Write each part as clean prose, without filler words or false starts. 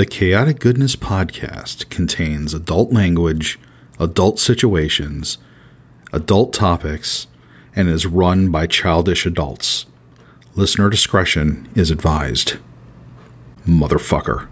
The Chaotic Goodness Podcast contains adult language, adult situations, adult topics, and is run by childish adults. Listener discretion is advised. Motherfucker.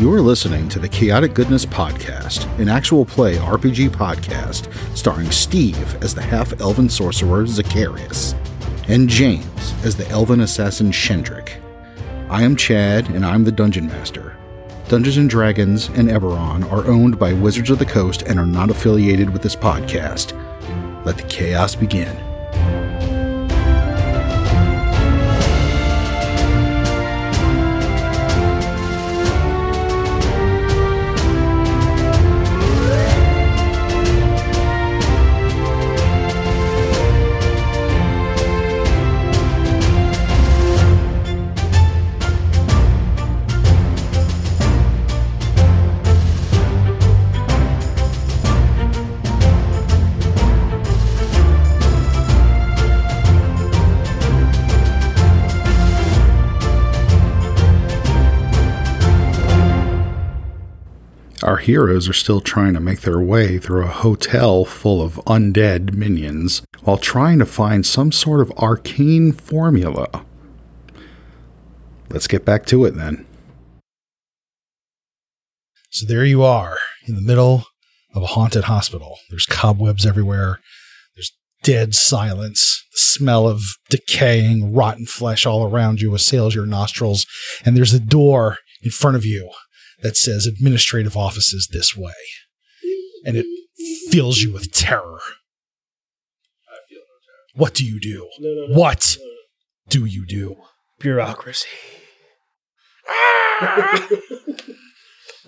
You are listening to the Chaotic Goodness Podcast, an actual play RPG podcast starring Steve as the half-elven sorcerer Zacharias and James as the elven assassin Shendrick. I am Chad, and I'm the Dungeon Master. Dungeons and Dragons and Eberron are owned by Wizards of the Coast and are not affiliated with this podcast. Let the chaos begin. Our heroes are still trying to make their way through a hotel full of undead minions while trying to find some sort of arcane formula. Let's get back to it then. So there you are in the middle of a haunted hospital. There's cobwebs everywhere. There's dead silence. The smell of decaying, rotten flesh all around you assails your nostrils. And there's a door in front of you that says administrative offices this way. And it fills you with terror. I feel no terror. What do you do? Do you do? Bureaucracy. I'm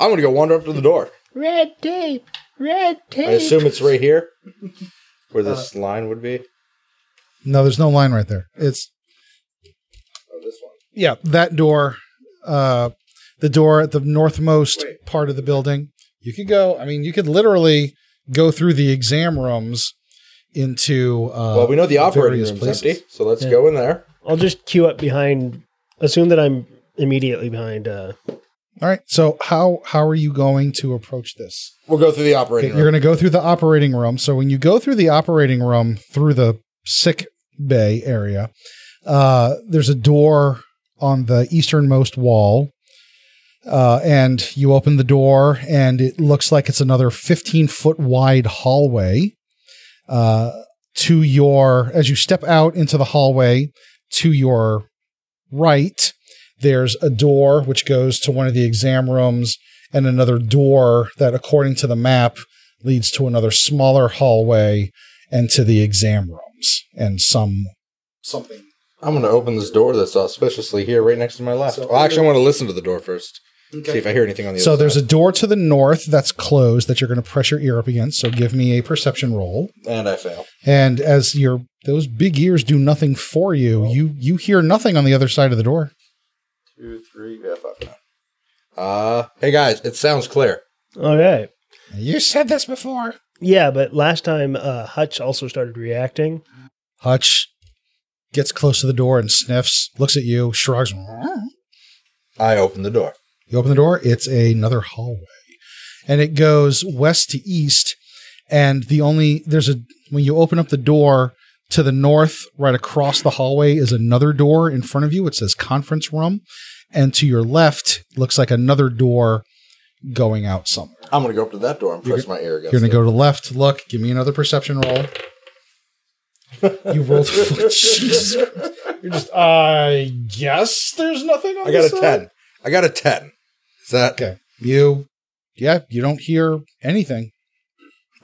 going to go wander up to the door. Red tape. Red tape. I assume it's right here where this line would be. No, there's no line right there. It's. Oh, this one. Yeah, that door. The door at the northmost part of the building. You could go, I mean, you could literally go through the exam rooms into well, we know the operating room's empty, so let's go in there. I'll just queue up behind, assume that I'm immediately behind. All right, so how are you going to approach this? We'll go through the operating room. You're going to go through the operating room. So when you go through the operating room, through the sick bay area, there's a door on the easternmost wall. And you open the door, and it looks like it's another 15-foot wide hallway. As you step out into the hallway, to your right, there's a door which goes to one of the exam rooms, and another door that, according to the map, leads to another smaller hallway and to the exam rooms and something. I'm going to open this door that's auspiciously here right next to my left. I want to listen to the door first. Okay. See if I hear anything on the other side. So there's a door to the north that's closed that you're going to press your ear up against. So give me a perception roll. And I fail. And as those big ears do nothing for you, you hear nothing on the other side of the door. 2, 3, 5. Hey guys, it sounds clear. All right. You said this before. Yeah, but last time Hutch also started reacting. Hutch gets close to the door and sniffs, looks at you, shrugs. I open the door. You open the door. It's another hallway. And it goes west to east. And when you open up the door to the north, right across the hallway is another door in front of you. It says conference room. And to your left, looks like another door going out somewhere. I'm going to go up to that door and press my ear against it. You're going to go to the left. Look, give me another perception roll. You rolled a Jesus. You're just, I guess there's nothing on this side. I got a 10. Is that? Okay. You don't hear anything.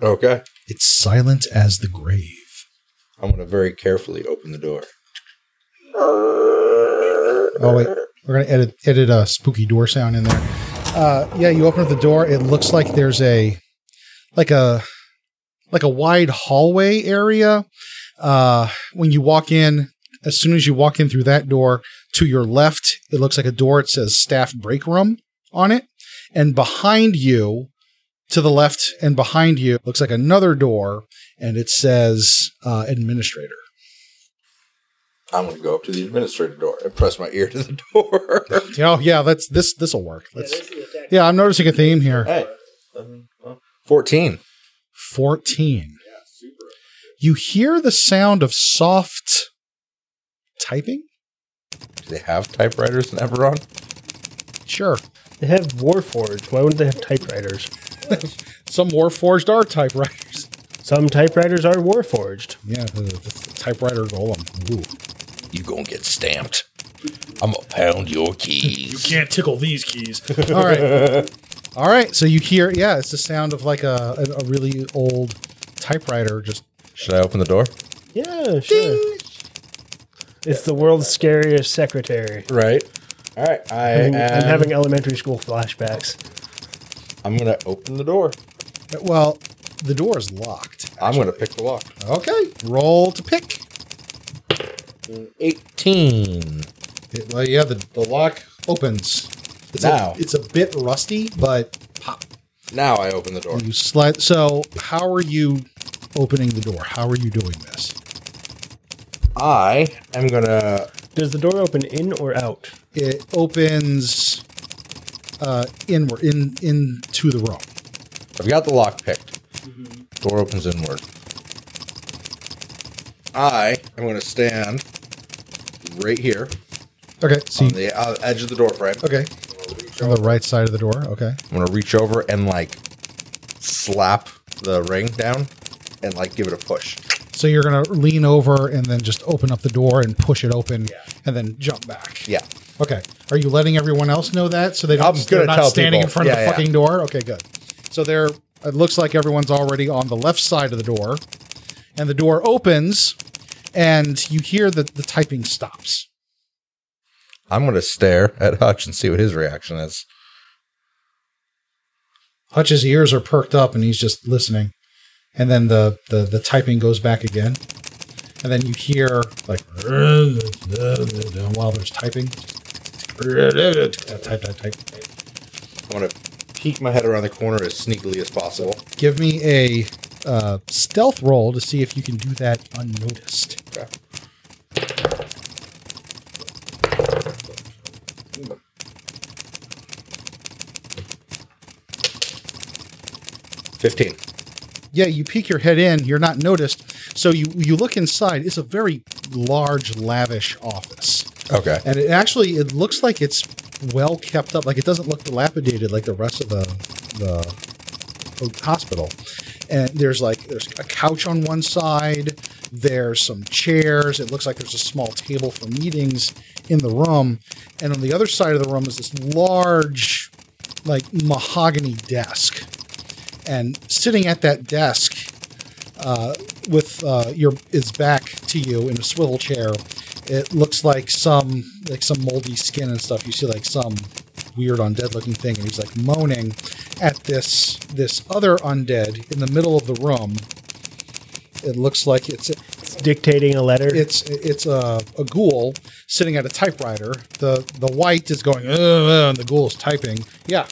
Okay. It's silent as the grave. I'm going to very carefully open the door. Oh, wait. We're going to edit a spooky door sound in there. You open up the door. It looks like there's a wide hallway area. When you walk in, as soon as you walk in through that door, To your left, it looks like a door. It says Staff Break Room on it. And behind you, to the left and behind you, looks like another door, and it says Administrator. I'm going to go up to the Administrator door and press my ear to the door. Oh, yeah, this'll work. Yeah, I'm noticing a theme here. Hey, 14. 14. Yeah, super. You hear the sound of soft typing? Do they have typewriters in Eberron? Sure. They have Warforged. Why wouldn't they have typewriters? Some Warforged are typewriters. Some typewriters are Warforged. Yeah, the typewriter golem. Ooh. You gonna get stamped. I'm gonna pound your keys. You can't tickle these keys. All right. All right, so you hear, yeah, it's the sound of like a really old typewriter just... Should I open the door? Yeah, sure. Ding! It's the world's scariest secretary. Right. All right. I'm having elementary school flashbacks. I'm going to open the door. Well, the door is locked. Actually. I'm going to pick the lock. Okay. Roll to pick. 18. The lock opens. It's a bit rusty, but pop. Now I open the door. You slide. So how are you opening the door? How are you doing this? I am going to... Does the door open in or out? It opens inward, into the room. I've got the lock picked. Mm-hmm. Door opens inward. I am going to stand right here. Okay. On the edge of the door frame. Okay. On the right side of the door. Okay. I'm going to reach over and, slap the ring down and, give it a push. So you're going to lean over and then just open up the door and push it open and then jump back. Yeah. Okay. Are you letting everyone else know that so they don't they're not standing people in front of the fucking door? Okay, good. So it looks like everyone's already on the left side of the door, and the door opens and you hear that the typing stops. I'm going to stare at Hutch and see what his reaction is. Hutch's ears are perked up and he's just listening. And then the typing goes back again. And then you hear, while there's typing. Type. I want to peek my head around the corner as sneakily as possible. Give me a stealth roll to see if you can do that unnoticed. Okay. 15. Yeah, you peek your head in, you're not noticed. So you look inside. It's a very large, lavish office. Okay. And it looks like it's well kept up. Like, it doesn't look dilapidated like the rest of the hospital. And there's a couch on one side. There's some chairs. It looks like there's a small table for meetings in the room. And on the other side of the room is this large, mahogany desk. And sitting at that desk with its back to you in a swivel chair, it looks like some moldy skin and stuff. You see some weird undead looking thing, and he's moaning at this other undead in the middle of the room. It looks like it's dictating a letter. It's a ghoul sitting at a typewriter. The white is going, and the ghoul is typing. Yeah.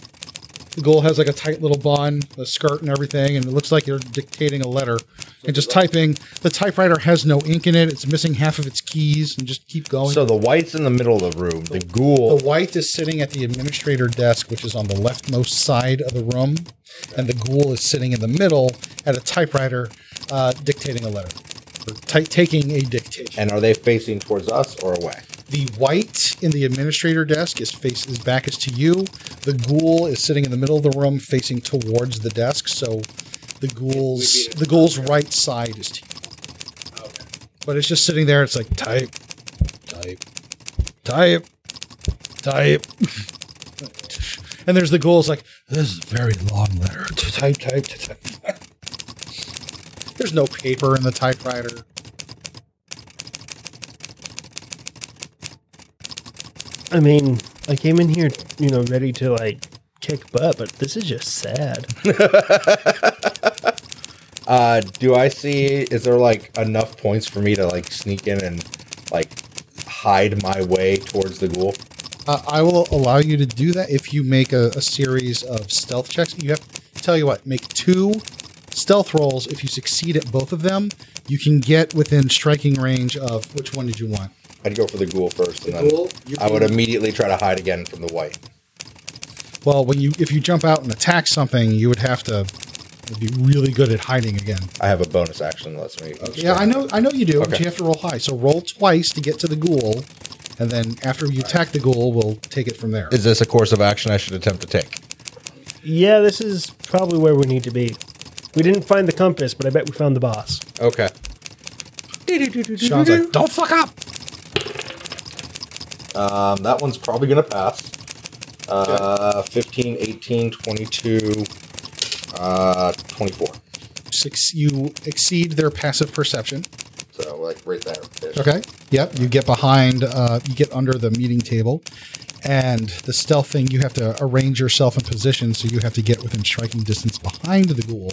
The ghoul has a tight little bun, a skirt and everything, and it looks like you're dictating a letter and just typing. The typewriter has no ink in it. It's missing half of its keys and just keep going. So the white's in the middle of the room. The ghoul. The white is sitting at the administrator desk, which is on the leftmost side of the room, and the ghoul is sitting in the middle at a typewriter dictating a letter. Or taking a dictation. And are they facing towards us or away? The white in the administrator desk, his back is to you. The ghoul is sitting in the middle of the room facing towards the desk, so the ghoul's right side is to you. Okay. But it's just sitting there. It's type. And there's the ghoul's this is a very long letter. Type. There's no paper in the typewriter. I mean, I came in here, ready to, kick butt, but this is just sad. Do I see... Is there, enough points for me to, sneak in and, hide my way towards the ghoul? I will allow you to do that if you make a series of stealth checks. You have to tell you what, make 2 stealth rolls. If you succeed at both of them, you can get within striking range of which one did you want? I'd go for the ghoul first, and then I would immediately try to hide again from the white. Well, if you jump out and attack something, you would have to be really good at hiding again. I have a bonus action that lets me. Yeah, I know you do, okay. But you have to roll high. So roll twice to get to the ghoul, and then after you attack the ghoul, we'll take it from there. Is this a course of action I should attempt to take? Yeah, this is probably where we need to be. We didn't find the compass, but I bet we found the boss. Okay. Sean's like, don't fuck up! That one's probably going to pass. 15, 18, 22, 24. 6, you exceed their passive perception. So, like, right there. Okay. Yep. You get behind, you get under the meeting table. And the stealth thing, you have to arrange yourself in position, so you have to get within striking distance behind the ghoul.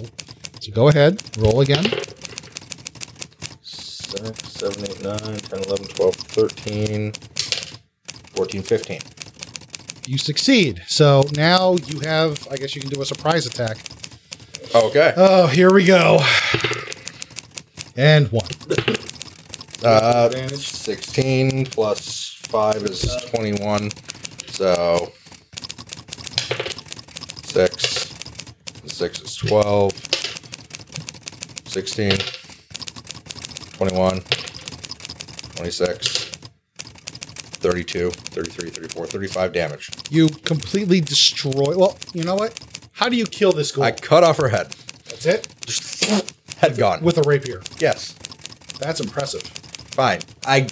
So go ahead. Roll again. 7, 8, 9, 10, 11, 12, 13, 14, 15. You succeed. So now you have, I guess you can do a surprise attack. Okay. Oh, here we go. And 1. 16 plus 5 is 21. So 6. 6 is 12. 16. 21. 26. 32, 33, 34, 35 damage. You completely destroy... Well, you know what? How do you kill this ghoul? I cut off her head. That's it? Just head gone. With a rapier. Yes. That's impressive. Fine. I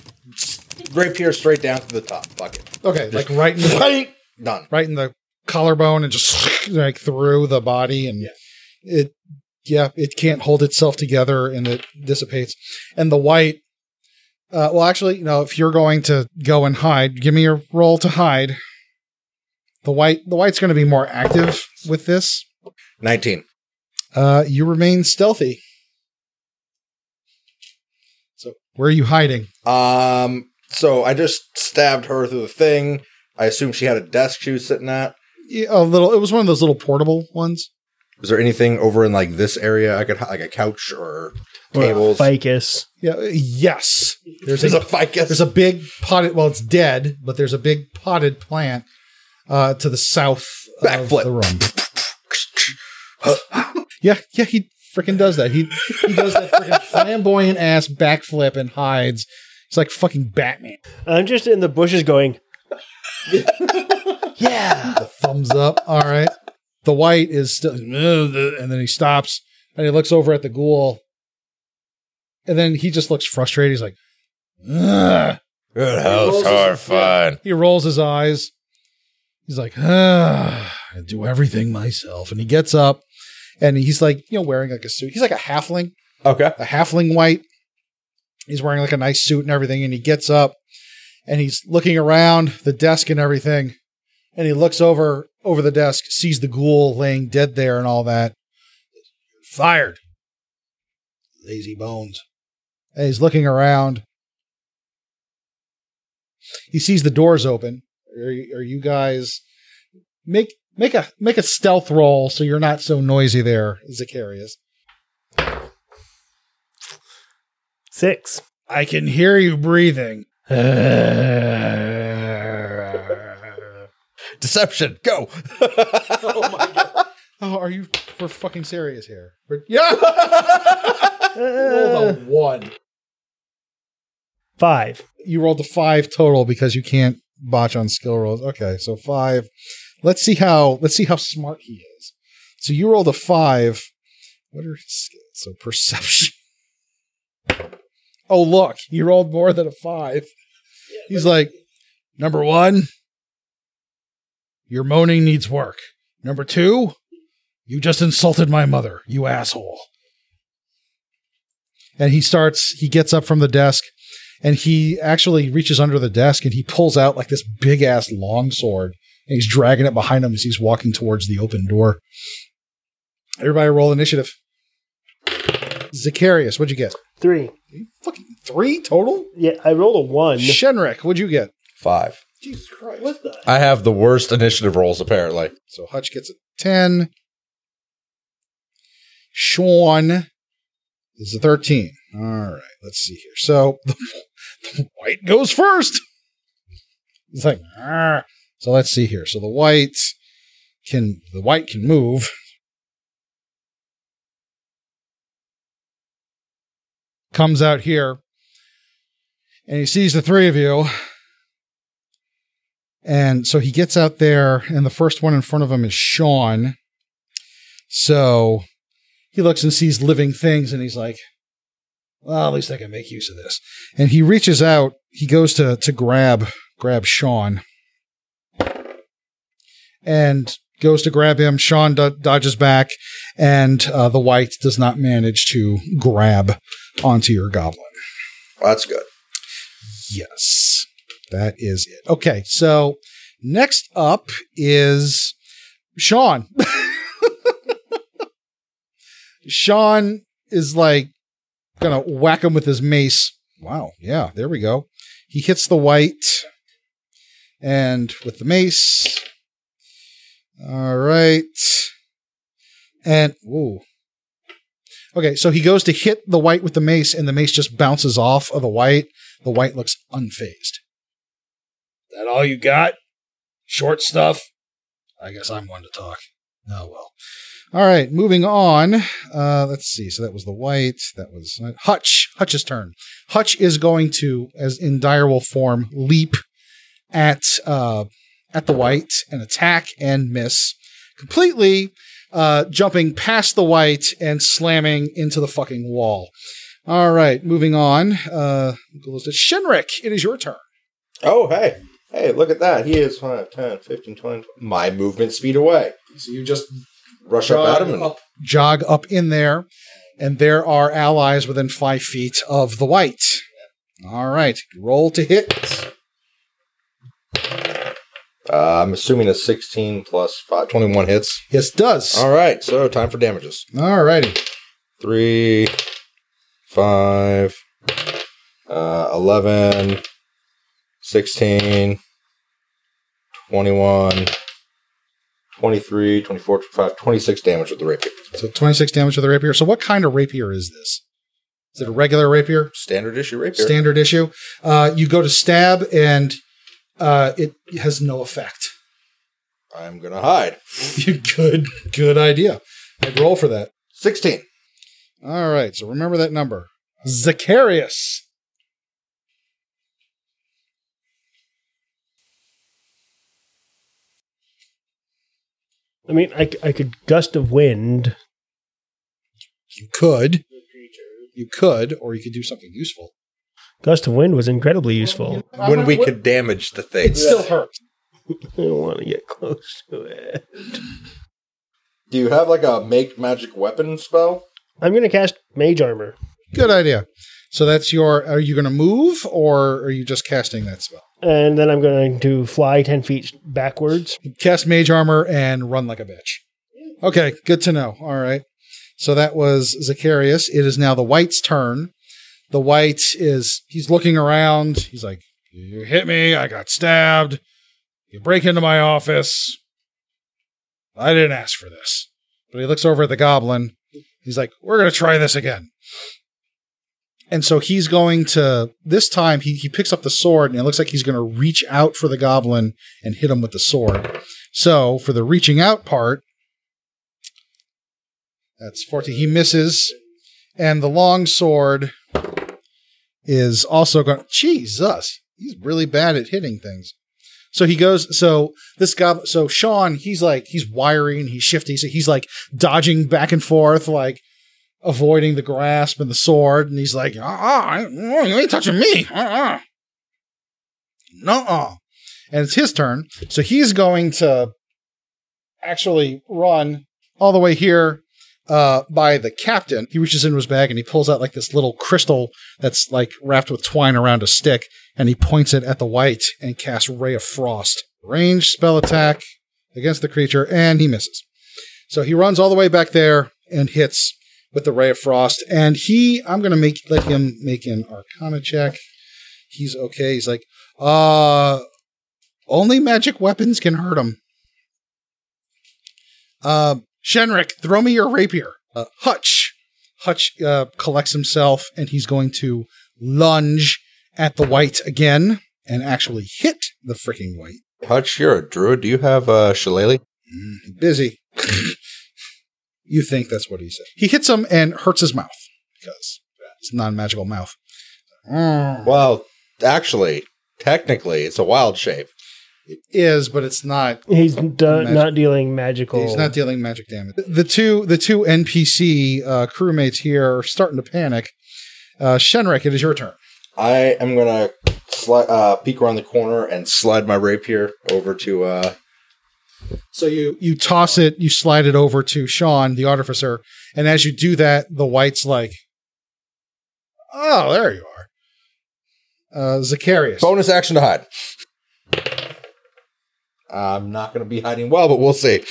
rapier straight down to the top. Fuck it. Okay, just like right in the... Done. Right in the collarbone and just like through the body and... Yeah. It can't hold itself together and it dissipates. And the white... well, actually, no, if you're going to go and hide, give me a roll to hide. The white's going to be more active with this. 19. You remain stealthy. So where are you hiding? So I just stabbed her through the thing. I assume she had a desk she was sitting at. Yeah, a little. It was one of those little portable ones. Is there anything over in like this area I could like a couch or tables? Or a ficus. Yeah. Yes. There's a ficus. There's a big potted. Well, it's dead, but there's a big potted plant to the south of the room. yeah. He freaking does that. He does that freaking flamboyant ass backflip and hides. It's like fucking Batman. I'm just in the bushes going. Yeah. The thumbs up. All right. The white is still, and then he stops, and he looks over at the ghoul, and then he just looks frustrated. He's like, ugh. Good house are fun. He rolls his eyes. He's like, I do everything myself. And he gets up, and he's like, wearing like a suit. He's like a halfling. Okay. A halfling white. He's wearing like a nice suit and everything, and he gets up, and he's looking around the desk and everything. And he looks over the desk, sees the ghoul laying dead there and all that. Fired. Lazy bones. And he's looking around. He sees the doors open. Are you guys... Make a stealth roll so you're not so noisy there, Zacharias. 6. I can hear you breathing. Deception, go! Oh my god! Oh, are you? We're fucking serious here. Yeah. Rolled a 1. 5. You rolled a 5 total because you can't botch on skill rolls. Okay, so 5. Let's see how smart he is. So you rolled a 5. What are his skills? So perception. Oh look, you rolled more than a 5. He's like, number 1. Your moaning needs work. Number 2, you just insulted my mother, you asshole. And he gets up from the desk, and he actually reaches under the desk, and he pulls out like this big-ass longsword, and he's dragging it behind him as he's walking towards the open door. Everybody roll initiative. Zacharias, what'd you get? 3. Fucking 3 total? Yeah, I rolled a 1. Shendrick, what'd you get? 5. Jesus Christ. What the? I have the worst initiative rolls, apparently. So Hutch gets a 10. Sean is a 13. All right, let's see here. So the white goes first. It's like, argh. So let's see here. So the white can move. Comes out here, and he sees the three of you. And so he gets out there, and the first one in front of him is Sean. So he looks and sees living things, and he's like, well, at least I can make use of this. And he reaches out. He goes to grab Sean and goes to grab him. Sean dodges back, and the white does not manage to grab onto your goblin. Well, that's good. Yes, that is it. Okay, so next up is Sean. Sean is like gonna whack him with his mace. Wow, yeah, there we go. He hits the white and with the mace. All right. And ooh. Okay, so he goes to hit the white with the mace, and the mace just bounces off of the white. The white looks unfazed. That all you got? Short stuff? I guess I'm one to talk. Oh, well. All right, moving on. Let's see. So that was the white. That was Hutch. Hutch's turn. Hutch is going to, as in direwolf form, leap at the white and attack and miss completely, jumping past the white and slamming into the fucking wall. All right, moving on. Shendrick, it is your turn. Oh, hey. Hey, look at that. He is 5, 10, 15, 20. My movement speed away. So you just rush up at him and jog up in there. And there are allies within 5 feet of the white. All right. Roll to hit. I'm assuming a 16 plus 5, 21 hits. Yes, it does. All right. So time for damages. All righty. 3, 5, 11... 16, 21, 23, 24, 25, 26 damage with the rapier. So 26 damage with the rapier. So what kind of rapier is this? Is it a regular rapier? Standard issue rapier. Standard issue. You go to stab, and it has no effect. I'm going to hide. Good idea. I'd roll for that. 16. All right, so remember that number. Zacharias. I mean, I could gust of wind. You could, or you could do something useful. Gust of wind was incredibly useful. When we could damage the thing. It still hurts. I don't want to get close to it. Do you have like a make magic weapon spell? I'm going to cast mage armor. Good idea. So that's are you going to move, or are you just casting that spell? And then I'm going to fly 10 feet backwards. Cast mage armor and run like a bitch. Okay, good to know. All right. So that was Zacharias. It is now the white's turn. The white he's looking around. He's like, you hit me. I got stabbed. You break into my office. I didn't ask for this. But he looks over at the goblin. He's like, we're going to try this again. And so he's going to, this time he picks up the sword, and it looks like he's going to reach out for the goblin and hit him with the sword. So for the reaching out part, that's 14. He misses. And the long sword is also going, Jesus, he's really bad at hitting things. So he goes, so Sean, he's like, he's wiry and he's shifty. So he's like dodging back and forth, like, avoiding the grasp and the sword, and he's like, you ain't touching me. No. And it's his turn. So he's going to actually run all the way here by the captain. He reaches into his bag and he pulls out like this little crystal that's like wrapped with twine around a stick, and he points it at the white and casts Ray of Frost. Range spell attack against the creature, and he misses. So he runs all the way back there and hits with the Ray of Frost. And I'm going to let him make an Arcana check. He's okay. He's like, only magic weapons can hurt him. Shendrick, throw me your rapier. Hutch collects himself, and he's going to lunge at the white again and actually hit the freaking white. Hutch, you're a druid. Do you have a shillelagh? Busy. You think that's what he said. He hits him and hurts his mouth because it's a non-magical mouth. Well, actually, technically, it's a wild shape. It is, but it's not. He's not dealing magical. He's not dealing magic damage. The two NPC crewmates here are starting to panic. Shendrick, it is your turn. I am going to peek around the corner and slide my rapier over to... So you toss it, you slide it over to Sean, the artificer, and as you do that, the white's like, oh, there you are. Zacharias. Bonus action to hide. I'm not going to be hiding well, but we'll see.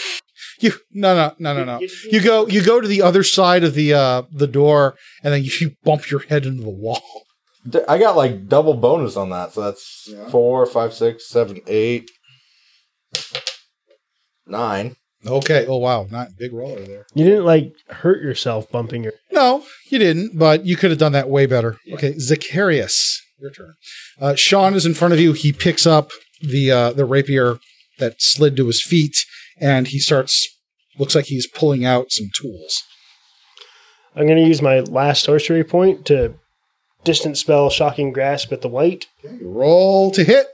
No. You go to the other side of the door, and then you bump your head into the wall. I got like double bonus on that, so that's 4, 5, 6, 7, 8. 9. Okay. Oh, wow. Not big roller there. You didn't hurt yourself bumping your... No, you didn't, but you could have done that way better. Yeah. Okay. Zacharias, your turn. Sean is in front of you. He picks up the rapier that slid to his feet, and he looks like he's pulling out some tools. I'm going to use my last sorcery point to distance spell Shocking Grasp at the white. Okay. Roll to hit.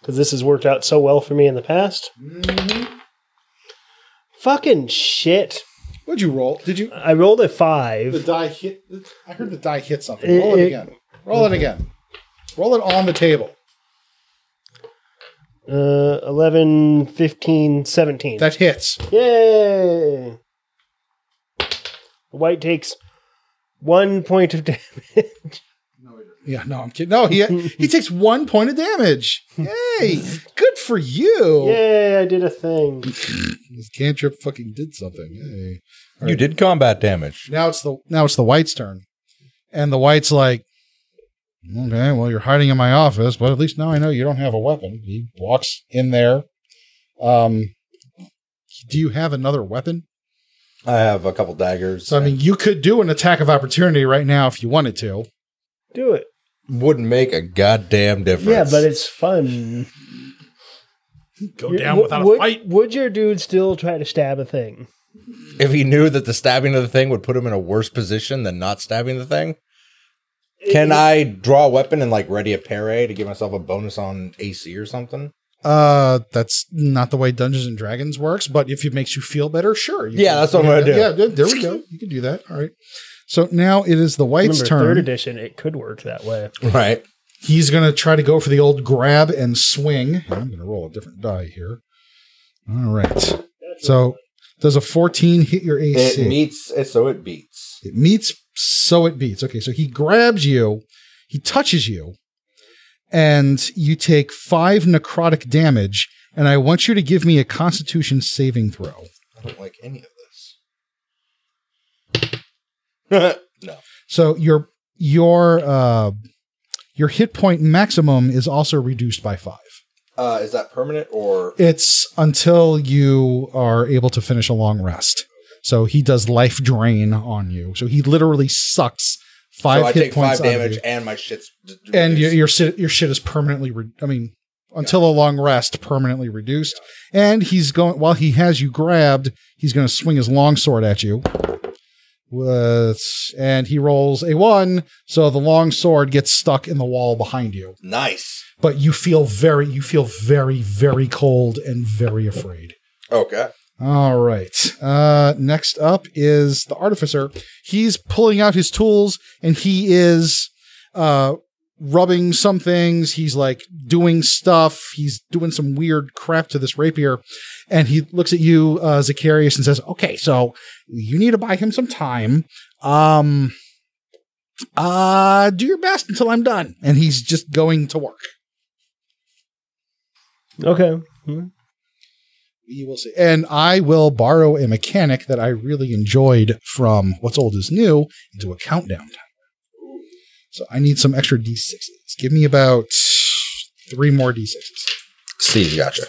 Because this has worked out so well for me in the past. Mm-hmm. Fucking shit. What'd you roll? I rolled a 5. The die hit. I heard the die hit something. Roll it again. Roll it on the table. 11, 15, 17. That hits. Yay! The white takes 1 point of damage. Yeah, no, I'm kidding. No, he takes 1 point of damage. Yay! Good for you. Yay, I did a thing. This cantrip fucking did something. Yay. Right. You did combat damage. Now it's the white's turn. And the white's like, okay, well, you're hiding in my office, but at least now I know you don't have a weapon. He walks in there. Do you have another weapon? I have a couple daggers. So, I mean, you could do an attack of opportunity right now if you wanted to. Do it. Wouldn't make a goddamn difference. Yeah, but it's fun. Go down without a fight. Would your dude still try to stab a thing? If he knew that the stabbing of the thing would put him in a worse position than not stabbing the thing? Can I draw a weapon and ready a parry to give myself a bonus on AC or something? That's not the way Dungeons and Dragons works, but if it makes you feel better, sure. That's what I'm going to do. Yeah, there we go. You can do that. All right. So now it is the white's turn. Remember, 3rd edition, it could work that way. Right. He's going to try to go for the old grab and swing. I'm going to roll a different die here. All right. So does a 14 hit your AC? It meets, so it beats. It meets, so it beats. Okay, so he grabs you, he touches you, and you take 5 necrotic damage, and I want you to give me a Constitution saving throw. I don't like any of this. No. So your hit point maximum is also reduced by 5. Is that permanent or? It's until you are able to finish a long rest. So he does life drain on you. So he literally sucks 5 hit points. So I take 5 damage and my shit's reduced. And your shit is permanently. Until a long rest, permanently reduced. And he's going while he has you grabbed. He's going to swing his longsword at you. And he rolls a 1, so the long sword gets stuck in the wall behind you. Nice. But you feel very, very cold and very afraid. Okay. All right. Next up is the artificer. He's pulling out his tools, and he is rubbing some things. He's doing stuff. He's doing some weird crap to this rapier. And he looks at you, Zacharias, and says, okay, so you need to buy him some time. Do your best until I'm done. And he's just going to work. Okay. Mm-hmm. You will see. And I will borrow a mechanic that I really enjoyed from What's Old is New into a countdown timer. So I need some extra D6s. Give me about 3 more D6s. Steve, gotcha.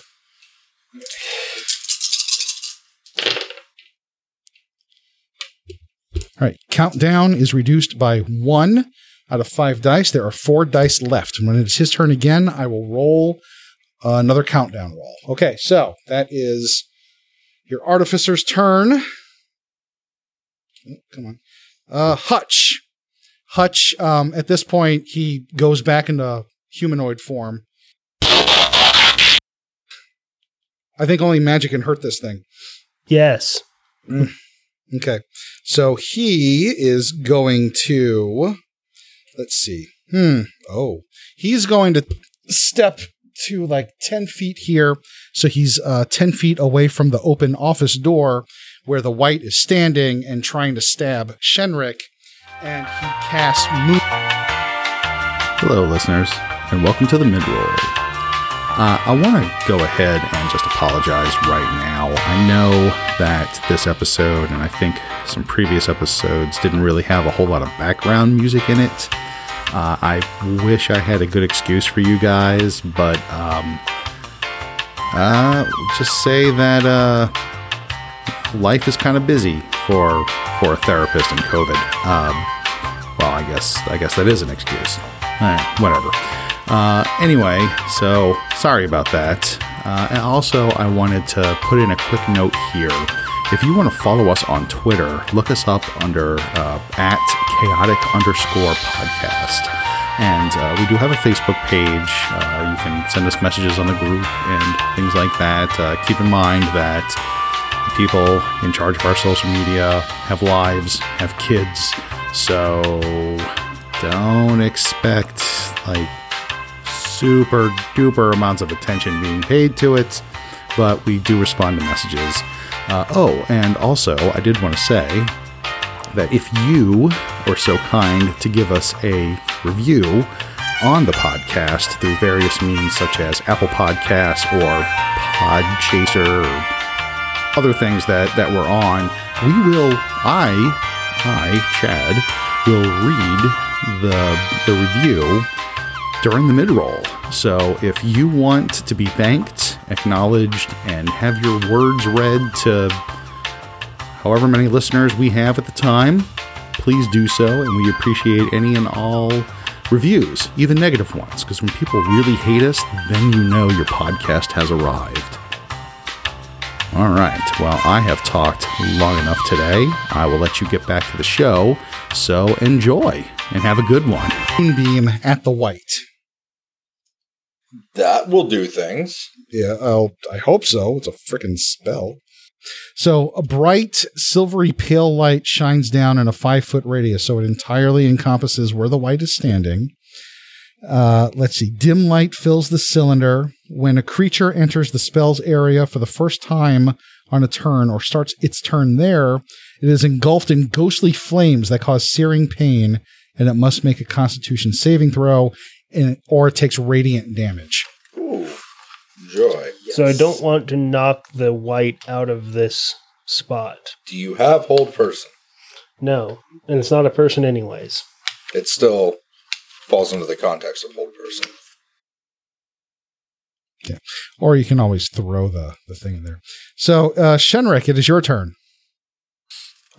All right. Countdown is reduced by 1 out of 5 dice. There are 4 dice left. And when it's his turn again, I will roll another countdown roll. Okay, so that is your artificer's turn. Oh, come on. Hutch. Hutch, at this point, he goes back into humanoid form. I think only magic can hurt this thing. Yes. Okay. So he is going to... Let's see. Oh. He's going to step to like 10 feet here. So he's 10 feet away from the open office door where the white is standing and trying to stab Shendrick. And he casts... Hello, listeners, and welcome to the Midworld. I want to go ahead and just apologize right now. I know that this episode, and I think some previous episodes, didn't really have a whole lot of background music in it. I wish I had a good excuse for you guys, but just say that life is kind of busy for a therapist and COVID. Well, I guess that is an excuse. Whatever. Anyway, so sorry about that. And also, I wanted to put in a quick note here. If you want to follow us on Twitter, look us up under at @chaotic_podcast. And we do have a Facebook page. You can send us messages on the group and things like that. Keep in mind that the people in charge of our social media have lives, have kids. So don't expect like super duper amounts of attention being paid to it. But we do respond to messages. And also, I did want to say that if you are so kind to give us a review on the podcast through various means such as Apple Podcasts or Podchaser or other things that we're on, Chad, will read the review during the mid-roll. So if you want to be thanked, acknowledged, and have your words read to however many listeners we have at the time, please do so, and we appreciate any and all reviews, even negative ones, because when people really hate us, then you know your podcast has arrived. All right, well, I have talked long enough today. I will let you get back to the show, so enjoy, and have a good one. Beam at the white. That will do things. Yeah, I hope so. It's a freaking spell. So a bright, silvery, pale light shines down in a 5-foot radius, so it entirely encompasses where the white is standing. Let's see. Dim light fills the cylinder. When a creature enters the spell's area for the first time on a turn or starts its turn there, it is engulfed in ghostly flames that cause searing pain, and it must make a Constitution saving throw, or it takes radiant damage. Ooh, joy. Yes. So I don't want to knock the white out of this spot. Do you have hold person? No, and it's not a person anyways. It still falls into the context of hold person. Yeah. Or you can always throw the thing in there. So, Shendrick, it is your turn.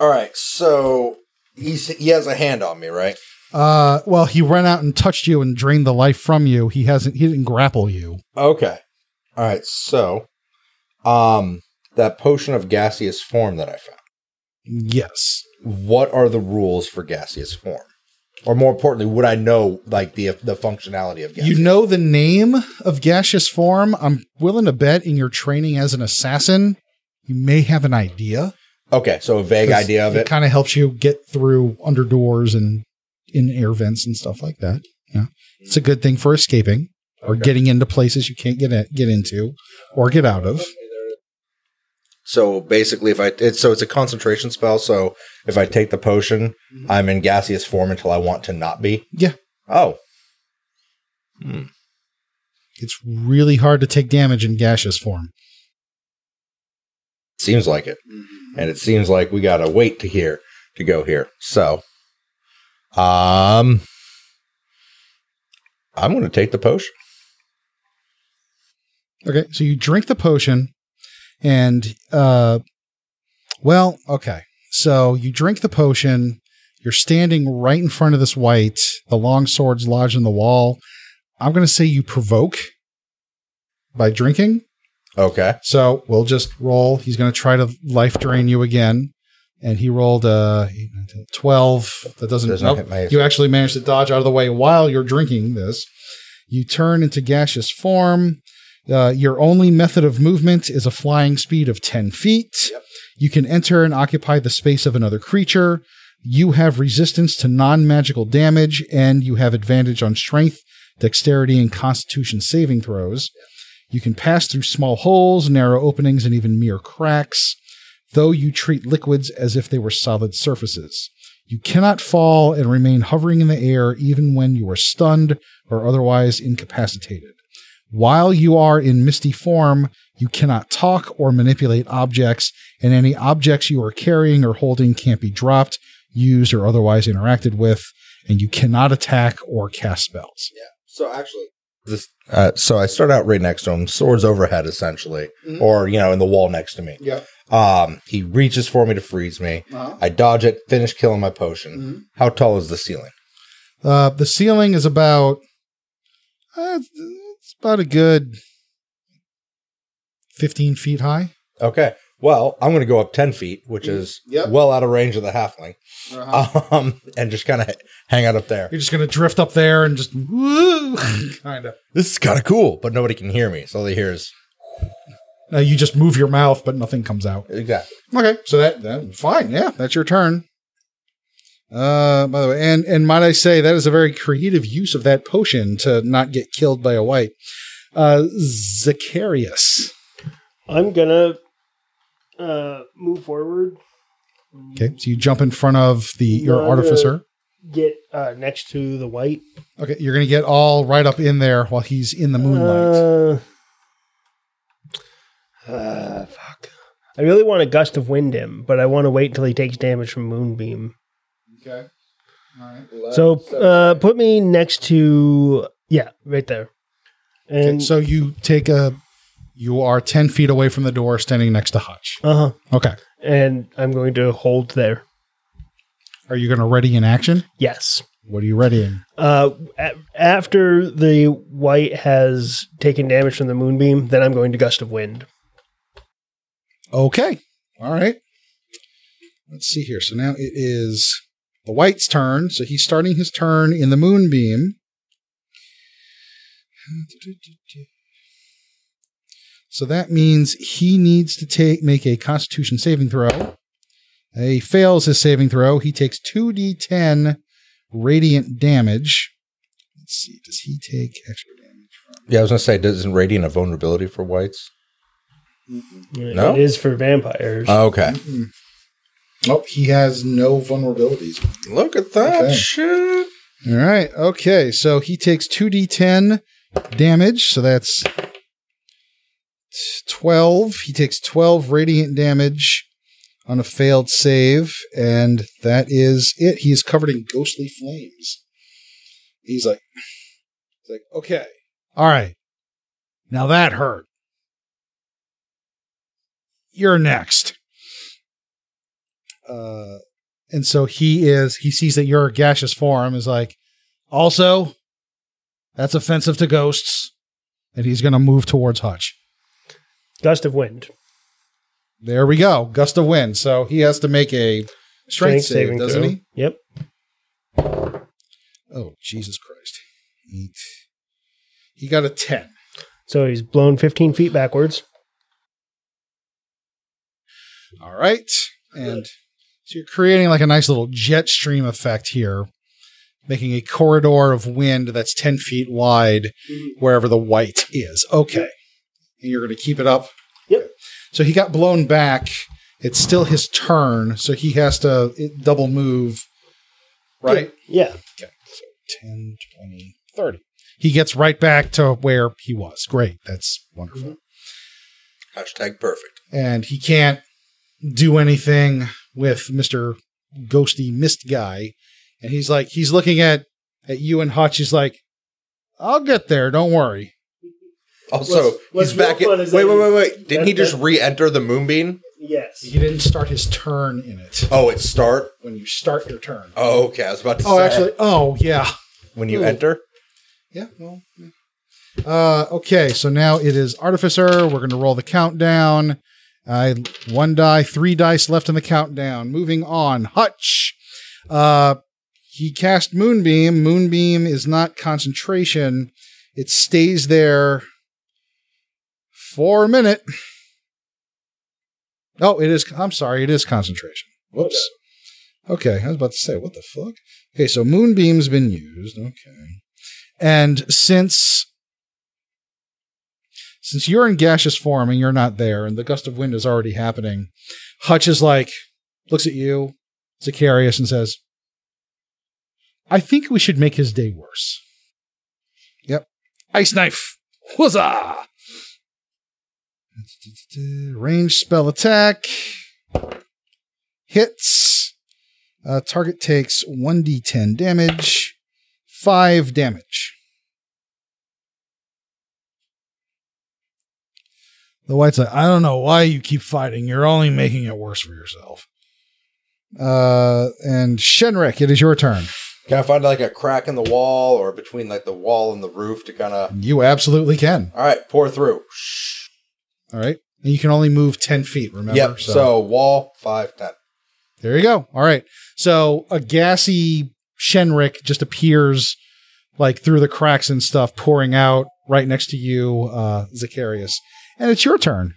All right, so he has a hand on me, right? Well, he ran out and touched you and drained the life from you. He didn't grapple you. Okay. All right. So, that potion of gaseous form that I found. Yes. What are the rules for gaseous form? Or more importantly, would I know like the functionality of gaseous? You know the name of gaseous form. I'm willing to bet in your training as an assassin, you may have an idea. Okay. So a vague idea of it. It kind of helps you get through under doors and in air vents and stuff like that. Yeah. It's a good thing for escaping or getting into places you can't get into or get out of. So basically it's a concentration spell. So if I take the potion, I'm in gaseous form until I want to not be. Yeah. Oh. It's really hard to take damage in gaseous form. Seems like it. Mm-hmm. And it seems like we got to wait to hear to go here. So, I'm going to take the potion. Okay. So you drink the potion and, well, okay. So you drink the potion. You're standing right in front of this white, the long sword's lodged in the wall. I'm going to say you provoke by drinking. Okay. So we'll just roll. He's going to try to life drain you again. And he rolled a 12. That doesn't hit my... You actually managed to dodge out of the way while you're drinking this. You turn into gaseous form. Your only method of movement is a flying speed of 10 feet. Yep. You can enter and occupy the space of another creature. You have resistance to non-magical damage, and you have advantage on strength, dexterity, and constitution saving throws. You can pass through small holes, narrow openings, and even mere cracks, though you treat liquids as if they were solid surfaces. You cannot fall and remain hovering in the air even when you are stunned or otherwise incapacitated. While you are in misty form, you cannot talk or manipulate objects, and any objects you are carrying or holding can't be dropped, used, or otherwise interacted with, and you cannot attack or cast spells. Yeah. So actually, this, so I start out right next to him, swords overhead, essentially, mm-hmm. or, you know, in the wall next to me. Yeah. He reaches for me to freeze me. Uh-huh. I dodge it, finish killing my potion. Mm-hmm. How tall is the ceiling? The ceiling is about, it's about a good 15 feet high. Okay. Well, I'm going to go up 10 feet, which is well out of range of the halfling, and just kind of hang out up there. You're just going to drift up there and just, woo, kind of. This is kind of cool, but nobody can hear me. So all they hear is. No, you just move your mouth, but nothing comes out. Exactly. Okay. So that's fine. Yeah. That's your turn. By the way, and might I say, that is a very creative use of that potion to not get killed by a white. Zacharias. I'm going to. Move forward. Okay, so you jump in front of your artificer. Get next to the white. Okay, you're going to get all right up in there while he's in the moonlight. Fuck. I really want a gust of wind him, but I want to wait until he takes damage from moonbeam. Okay. All right. So put me next to right there. And okay, so you take You are 10 feet away from the door, standing next to Hutch. Uh-huh. Okay. And I'm going to hold there. Are you going to ready in action? Yes. What are you readying? After the white has taken damage from the moonbeam, then I'm going to gust of wind. Okay. All right. Let's see here. So now it is the white's turn. So he's starting his turn in the moonbeam. So that means he needs to make a constitution saving throw. He fails his saving throw. He takes 2d10 radiant damage. Let's see. Does he take extra damage? Yeah, I was going to say, doesn't radiant a vulnerability for whites? Mm-mm. No? It is for vampires. Oh, okay. Mm-mm. Oh, he has no vulnerabilities. Look at that shit. All right. Okay. So he takes 2d10 damage. So that's... 12. He takes 12 radiant damage on a failed save, and that is it. He is covered in ghostly flames. He's like, okay, all right. Now that hurt. You're next. And so he sees that you're a gaseous form, is like, also, that's offensive to ghosts, and he's going to move towards Hutch. Gust of wind. There we go. Gust of wind. So he has to make a strength save, doesn't he? Yep. Oh, Jesus Christ. He got a 10. So he's blown 15 feet backwards. All right. And so you're creating like a nice little jet stream effect here, making a corridor of wind that's 10 feet wide wherever the white is. Okay. And you're going to keep it up? Yep. So he got blown back. It's still his turn, so he has to double move, right? Yeah. Okay. So 10, 20, 30. He gets right back to where he was. Great. That's wonderful. Mm-hmm. #perfect. And he can't do anything with Mr. Ghosty Mist Guy. And he's like, he's looking at you and Hutch. He's like, I'll get there. Don't worry. Also, what's he's back at... Wait. Didn't he just re-enter the moonbeam? Yes. He didn't start his turn in it. Oh, it's start? When you start your turn. Oh, okay. I was about to say. Oh, yeah. When you enter? Yeah, well... Yeah. Okay, so now it is Artificer. We're going to roll the countdown. One die, three dice left in the countdown. Moving on. Hutch. He cast Moonbeam. Moonbeam is not concentration. It stays there for a minute. Oh, it is. I'm sorry. It is concentration. Whoops. Okay, I was about to say, what the fuck? Okay, so Moonbeam's been used. Okay. And since you're in gaseous form and you're not there and the gust of wind is already happening, Hutch is like, looks at you, Zacharias, and says, I think we should make his day worse. Yep. Ice knife. Huzzah! Range spell attack. Hits. Target takes 1d10 damage. 5 damage. The White's like, I don't know why you keep fighting. You're only making it worse for yourself. And Shendrick, it is your turn. Can I find like a crack in the wall or between like the wall and the roof to kind of... You absolutely can. All right, pour through. All right. And you can only move 10 feet, remember? Yep, so wall, 5, 10. There you go. All right. So a gassy Shendrick just appears like through the cracks and stuff, pouring out right next to you, Zacharias. And it's your turn.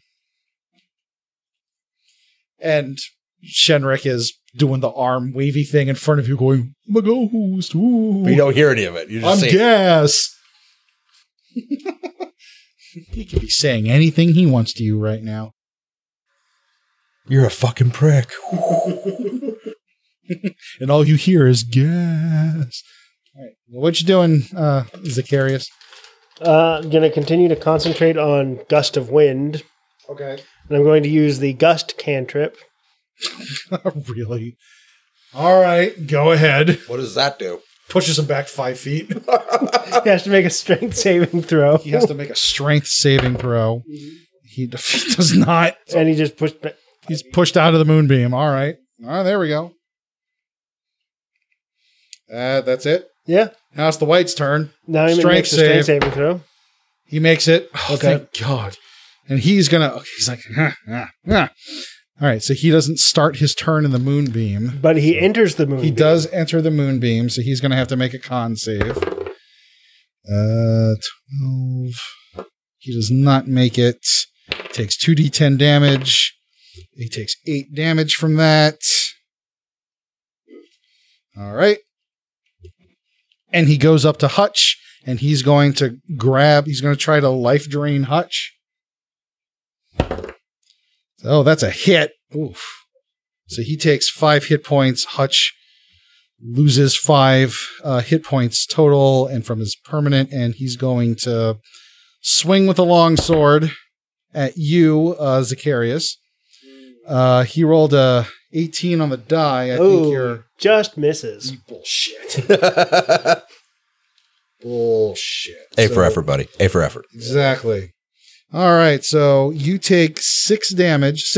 And Shendrick is doing the arm wavy thing in front of you going, my ghost. Ooh. But you don't hear any of it. You just I'm gas. He could be saying anything he wants to you right now. You're a fucking prick. And all you hear is gas. All right. Well, what you doing, Zacharias? I'm going to continue to concentrate on Gust of Wind. Okay. And I'm going to use the Gust cantrip. Really? All right, go ahead. What does that do? Pushes him back 5 feet. He has to make a strength saving throw. He does not. And he just pushed back. He's pushed out of the moonbeam. All right. All right, there we go. That's it? Yeah. Now it's the White's turn. Now he makes a strength saving throw. He makes it. Oh, okay. Thank God. And he's going to... Okay, he's like... Ah. All right, so he doesn't start his turn in the moonbeam. But he enters the moonbeam. He does enter the moonbeam, so he's going to have to make a con save. 12. He does not make it. Takes 2d10 damage. He takes 8 damage from that. All right. And he goes up to Hutch, and he's going to try to life drain Hutch. Oh, that's a hit. Oof. So he takes 5 hit points. Hutch loses 5 hit points total and from his permanent, and he's going to swing with a longsword at you, Zacharias. He rolled a 18 on the die. I think you're... Just misses. Bullshit. A for effort, buddy. A for effort. Exactly. All right. So you take 6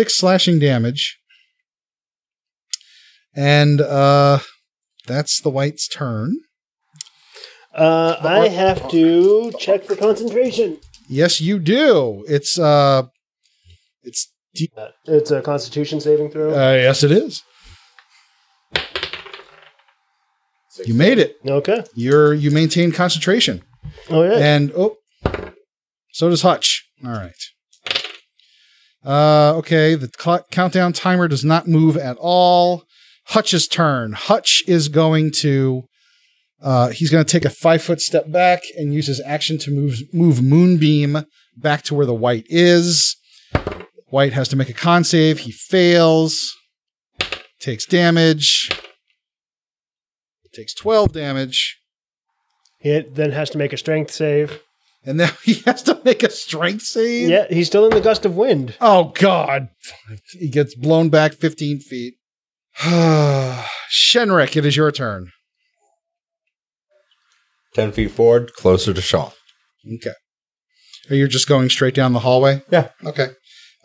slashing damage. And that's the White's turn. I have to check for concentration. Yes, you do. It's it's a Constitution saving throw? Yes, it is. 6. You made it. Okay. You maintain concentration. Oh, yeah. And, so does Hutch. All right. Okay, the countdown timer does not move at all. Hutch's turn. Hutch is going to... he's going to take a 5-foot step back and use his action to move Moonbeam back to where the White is. White has to make a con save. He fails. Takes damage. Takes 12 damage. He then has to make a strength save. And now he has to make a strength save? Yeah, he's still in the gust of wind. Oh, God. He gets blown back 15 feet. Shenrick, it is your turn. 10 feet forward, closer to Sean. Okay. Are you just going straight down the hallway? Yeah. Okay.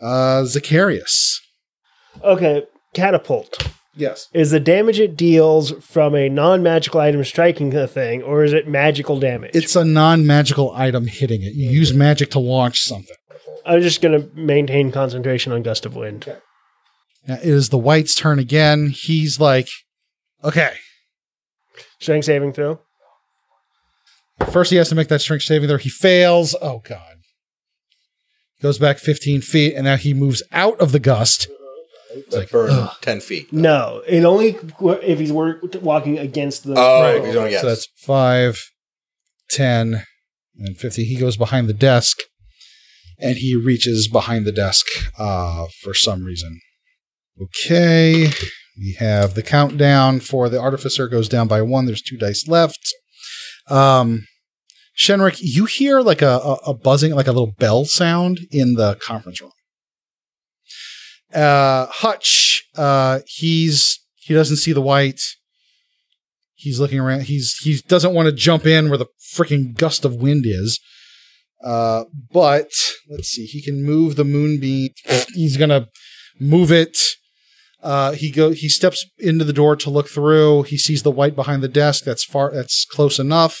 Zacharias. Okay. Catapult. Yes. Is the damage it deals from a non-magical item striking the thing, or is it magical damage? It's a non-magical item hitting it. You use magic to launch something. I'm just going to maintain concentration on gust of wind. Okay. Now, it is the White's turn again. He's like, okay. Strength saving throw? First, he has to make that strength saving throw. He fails. Oh, God. Goes back 15 feet, and now he moves out of the gust. It's like for 10 feet. No, it only if he's walking against the... Oh, right, if he's going against. So that's 5, 10, and 50. He goes behind the desk, and he reaches behind the desk for some reason. Okay, we have the countdown for the Artificer goes down by 1. There's 2 dice left. Shenrick, you hear like a buzzing, like a little bell sound in the conference room. Hutch, he doesn't see the White. He's looking around. He doesn't want to jump in where the freaking gust of wind is. But let's see, he can move the moonbeam. He's gonna move it. He steps into the door to look through. He sees the White behind the desk. That's close enough.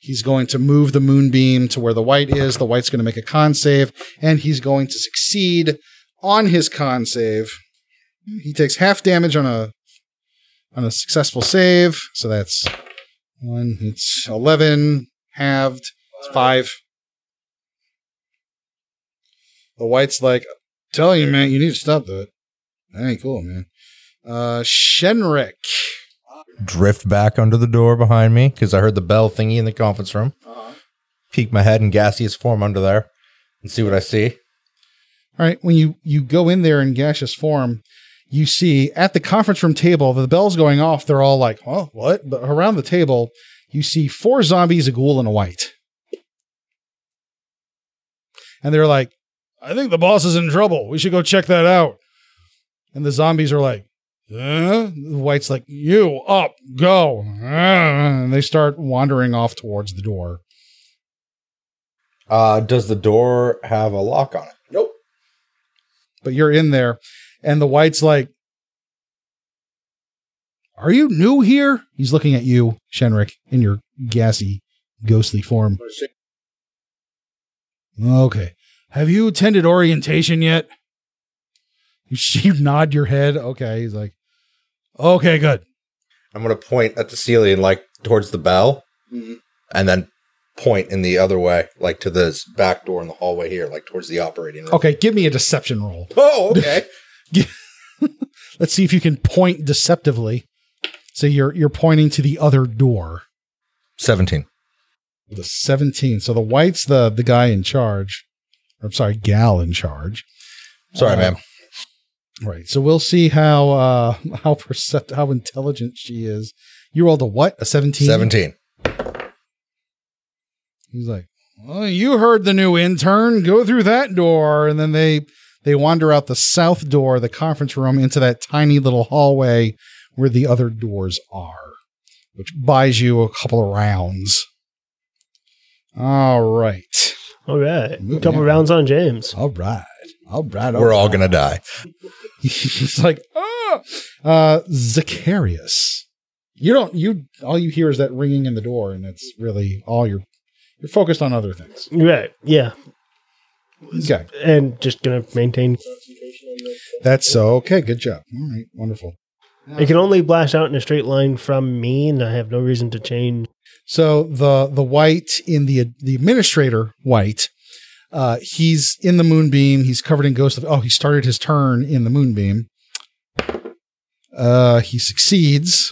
He's going to move the moonbeam to where the White is. The White's going to make a con save, and he's going to succeed on his con save. He takes half damage on a successful save. So that's 1. It's 11 halved. It's 5. The White's like, telling you, man, you need to stop that. That ain't cool, man. Shenrick. Drift back under the door behind me because I heard the bell thingy in the conference room. Uh-huh. Peek my head in gaseous form under there and see what I see. All right, when you go in there in gaseous form, you see at the conference room table, the bell's going off. They're all like, oh, what? But around the table, you see 4 zombies, a ghoul, and a White. And they're like, I think the boss is in trouble. We should go check that out. And the zombies are like, eh? The White's like, you up, go. And they start wandering off towards the door. Does the door have a lock on it? Nope. But you're in there, and the White's like, are you new here? He's looking at you, Shenrick, in your gassy, ghostly form. Okay. Have you attended orientation yet? You nod your head. Okay. He's like, okay, good. I'm going to point at the ceiling, like towards the bell, mm-hmm. and then point in the other way, like to this back door in the hallway here, like towards the operating room. Okay. Give me a deception roll. Oh, okay. Let's see if you can point deceptively. So you're pointing to the other door. 17. The 17. So the White's the guy in charge. I'm sorry, gal in charge. Sorry, ma'am. Right. So we'll see how intelligent she is. You rolled a what? A 17? 17. He's like, well, you heard the new intern. Go through that door. And then they wander out the south door, the conference room, into that tiny little hallway where the other doors are, which buys you a couple of rounds. All right. All right. A couple rounds on James. All right. All right. We're all going to die. He's like, ah! Zacharias. All you hear is that ringing in the door, and that's really all you're focused on other things. Right. Yeah. Okay. And just going to maintain concentration on the. That's so. Okay. Good job. All right. Wonderful. It can only blast out in a straight line from me, and I have no reason to change. So the White in the administrator White, he's in the moonbeam. He's covered in ghosts. He started his turn in the moonbeam. He succeeds.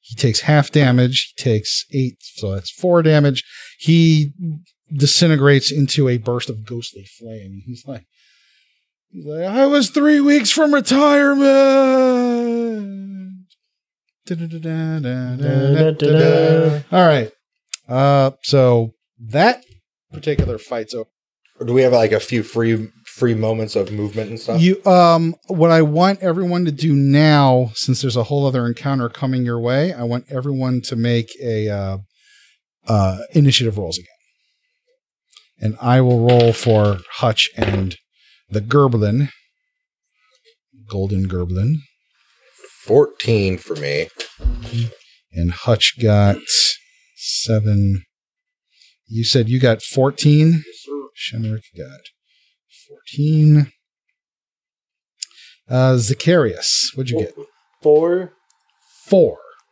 He takes half damage. He takes 8, so that's 4 damage. He disintegrates into a burst of ghostly flame. He's like, I was 3 weeks from retirement. Da, da, da, da, da, da, da, da, da. All right. So that particular fights over. Or do we have like a few free moments of movement and stuff? You what I want everyone to do now, since there's a whole other encounter coming your way, I want everyone to make a initiative rolls again. And I will roll for Hutch and the Gerblin. Golden Gerblin. 14 for me. And Hutch got 7. You said you got 14? Shendrick got 14. Zacharias, what'd you get? 4.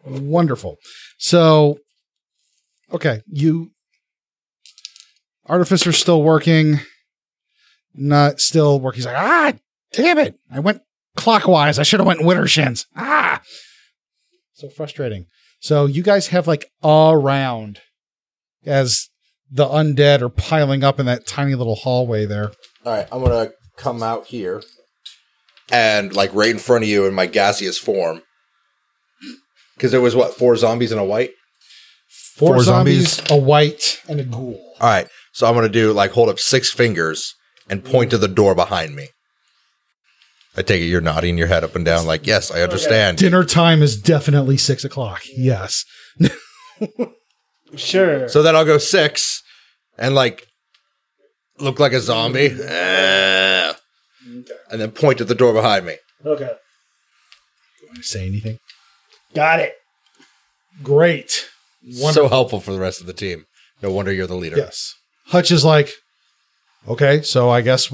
Wonderful. So, okay, you Artificer's still working. Not still working. He's like, damn it! I went clockwise. I should have went Wintershins. So frustrating. So you guys have like a round as the undead are piling up in that tiny little hallway there. All right, I'm going to come out here and like right in front of you in my gaseous form. Because there was, 4 zombies and a white? 4 zombies, a white, and a ghoul. All right, so I'm going to do like hold up 6 fingers and point to the door behind me. I take it you're nodding your head up and down like, yes, I understand. Okay. Dinner time is definitely 6:00. Yes. Sure. So then I'll go 6 and like look like a zombie. Okay. And then point at the door behind me. Okay. You want to say anything? Got it. Great. Wonderful. So helpful for the rest of the team. No wonder you're the leader. Yes. Hutch is like, okay, so I guess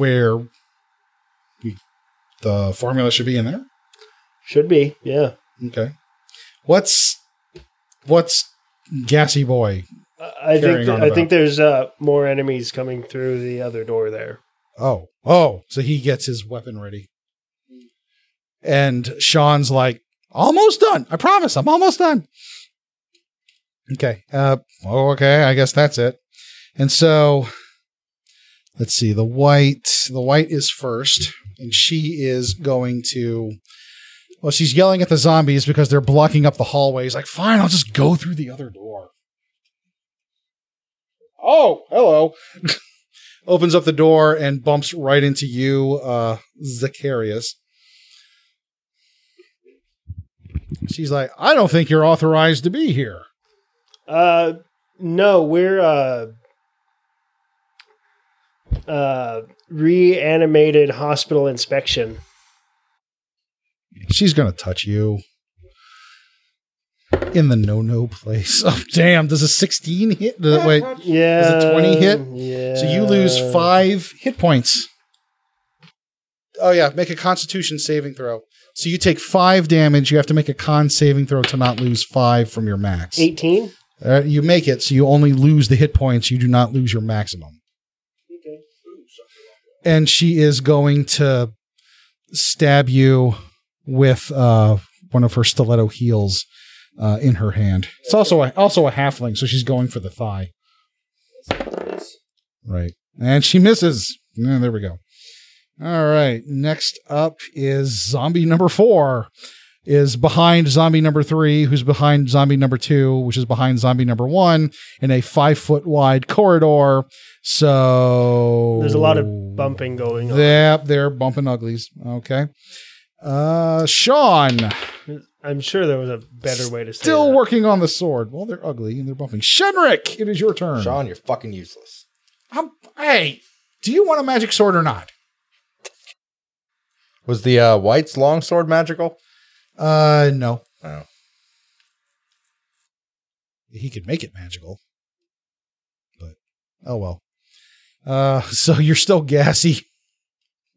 the formula should be in there? Should be, yeah. Okay. What's Gassy Boy? I think there's more enemies coming through the other door there. Oh, so he gets his weapon ready. And Sean's like, almost done. I promise, I'm almost done. Okay. Okay, I guess that's it. And so, let's see, the white is first. And she is going to, well, she's yelling at the zombies because they're blocking up the hallways. Like, fine, I'll just go through the other door. Oh, hello. Opens up the door and bumps right into you, Zacharias. She's like, I don't think you're authorized to be here. No, we're, reanimated hospital inspection. She's going to touch you in the no place. Oh, damn. Does a 16 hit? Wait. Yeah. Does a 20 hit? Yeah. So you lose 5 hit points. Oh, yeah. Make a constitution saving throw. So you take 5 damage. You have to make a con saving throw to not lose 5 from your max. 18? You make it. So you only lose the hit points. You do not lose your maximum. And she is going to stab you with one of her stiletto heels in her hand. It's also a halfling, so she's going for the thigh. Right. And she misses. There we go. All right. Next up is zombie number 4, is behind zombie number 3, who's behind zombie number 2, which is behind zombie number 1 in a 5-foot wide corridor. So there's a lot of bumping going on. Yep, they're bumping uglies. Okay. Sean. I'm sure there was a better way to say that. Still working on the sword. Well, they're ugly and they're bumping. Shendrick, it is your turn. Sean, you're fucking useless. Hey, do you want a magic sword or not? Was the White's longsword magical? No. Oh. He could make it magical. But, oh well. So you're still gassy.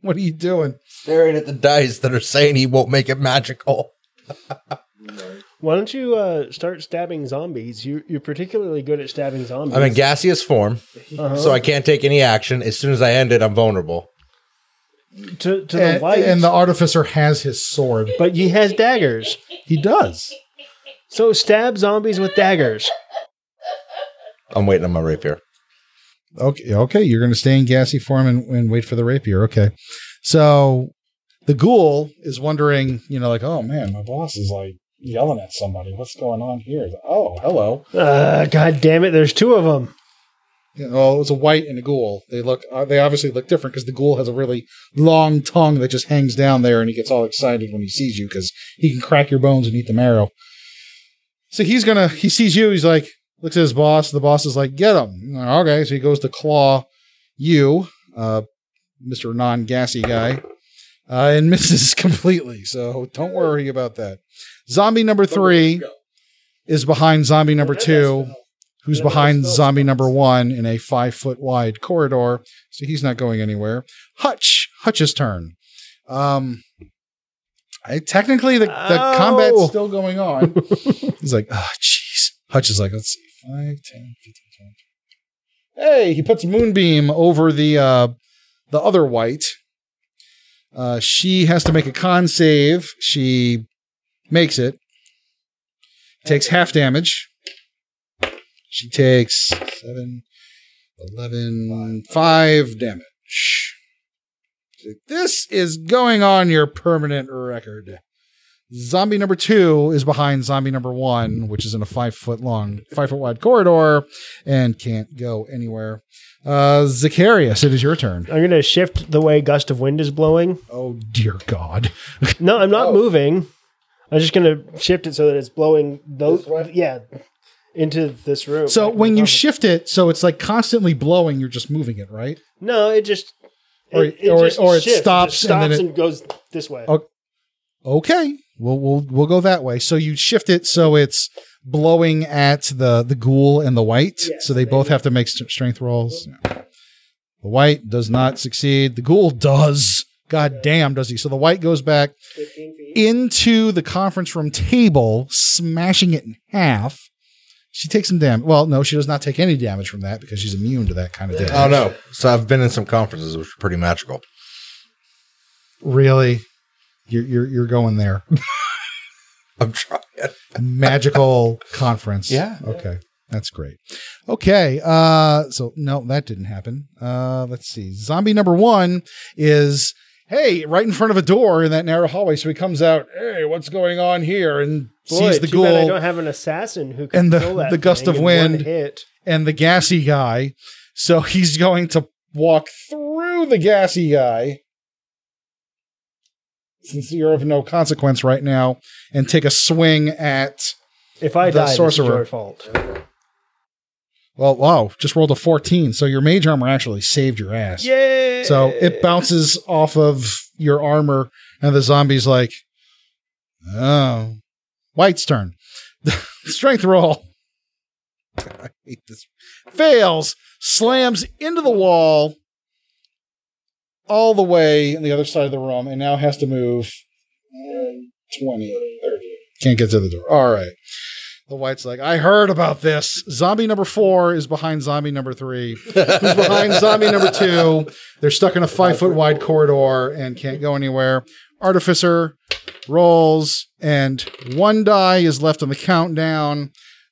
What are you doing? Staring at the dice that are saying he won't make it magical. Why don't you start stabbing zombies? You're particularly good at stabbing zombies. I'm in gaseous form, so I can't take any action. As soon as I end it, I'm vulnerable. To the light. And the artificer has his sword. But he has daggers. He does. So stab zombies with daggers. I'm waiting on my rapier. Okay, you're going to stay in gassy form and wait for the rapier. Okay. So the ghoul is wondering, like, oh, man, my boss is, like, yelling at somebody. What's going on here? Oh, hello. God damn it, there's 2 of them. You know, it was a white and a ghoul. They obviously look different because the ghoul has a really long tongue that just hangs down there, and he gets all excited when he sees you because he can crack your bones and eat the marrow. So he sees you. He's like, looks at his boss. The boss is like, get him. Like, okay. So he goes to claw you, Mr. Non-Gassy guy, and misses completely. So don't worry about that. Zombie number three is behind zombie number two, who's behind zombie number one in a 5 foot wide corridor. So he's not going anywhere. Hutch's turn. Technically the combat's still going on. He's like, oh, jeez. Hutch is like, let's see. 5, 10, 15, 20. Hey, he puts Moonbeam over the other white. She has to make a con save. She makes it. Takes half damage. She takes 7, 11, 5 damage. This is going on your permanent record. Zombie number two is behind zombie number one, which is in a 5 foot wide corridor and can't go anywhere. Zacharias, it is your turn. I'm going to shift the way gust of wind is blowing. Oh, dear God. No, I'm not moving. I'm just going to shift it so that it's blowing those. Yeah. Into this room. So when you shift it, so it's like constantly blowing, you're just moving it, right? No, it just it stops and goes this way. Okay. We'll go that way. So you shift it so it's blowing at the ghoul and the white. Yeah, so they both have to make strength rolls. Yeah. The white does not succeed. The ghoul does. God damn, does he? So the white goes back into the conference room table, smashing it in half. She takes some damage. Well, no, she does not take any damage from that because she's immune to that kind of damage. Oh, no. So I've been in some conferences, which are pretty magical. Really? You're going there. I'm trying. Magical conference. Yeah. Okay. That's great. Okay. So, no, that didn't happen. Let's see. Zombie number one is, hey, right in front of a door in that narrow hallway. So he comes out, hey, what's going on here? And sees the ghoul. I don't have an assassin who can kill that. And the gust of wind and the gassy guy. So he's going to walk through the gassy guy, since you're of no consequence right now, and take a swing at the sorcerer. If I die, it's your fault. Well, wow, just rolled a 14. So your mage armor actually saved your ass. Yay! So it bounces off of your armor, and the zombie's like, oh. White's turn. Strength roll. I hate this. Fails. Slams into the wall all the way on the other side of the room and now has to move 20, 30. Can't get to the door. All right. The white's like, I heard about this. Zombie number four is behind zombie number three. Who's behind zombie number two? They're stuck in a 5 foot wide corridor and can't go anywhere. Artificer rolls, and one die is left on the countdown.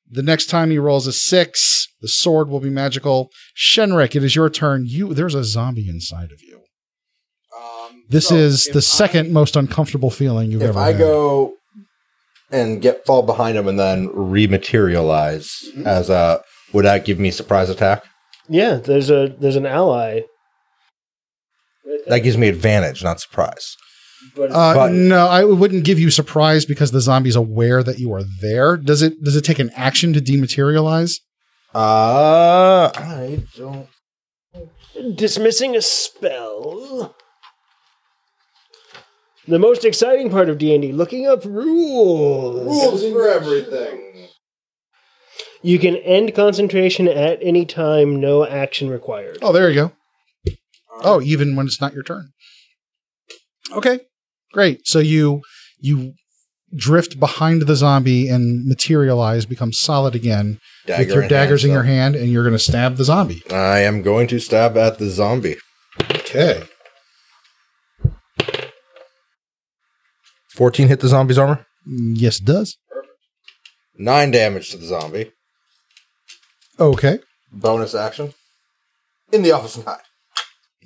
The next time he rolls a 6, the sword will be magical. Shenrick, it is your turn. There's a zombie inside of you. This is the second most uncomfortable feeling you've ever had. If I go and fall behind him and then rematerialize, mm-hmm. Would that give me surprise attack? Yeah, there's an ally. That gives me advantage, not surprise. But no, I wouldn't give you surprise because the zombie's aware that you are there. Does it take an action to dematerialize? I don't. Dismissing a spell. The most exciting part of D&D, looking up rules. Rules for everything. You can end concentration at any time, no action required. Oh, there you go. Oh, even when it's not your turn. Okay. Great. So you drift behind the zombie and materialize, become solid again with your daggers in your hand, and you're going to stab the zombie. I am going to stab at the zombie. Okay. 14 hit the zombie's armor? Yes, it does. Perfect. 9 damage to the zombie. Okay. Bonus action. In the office and hide.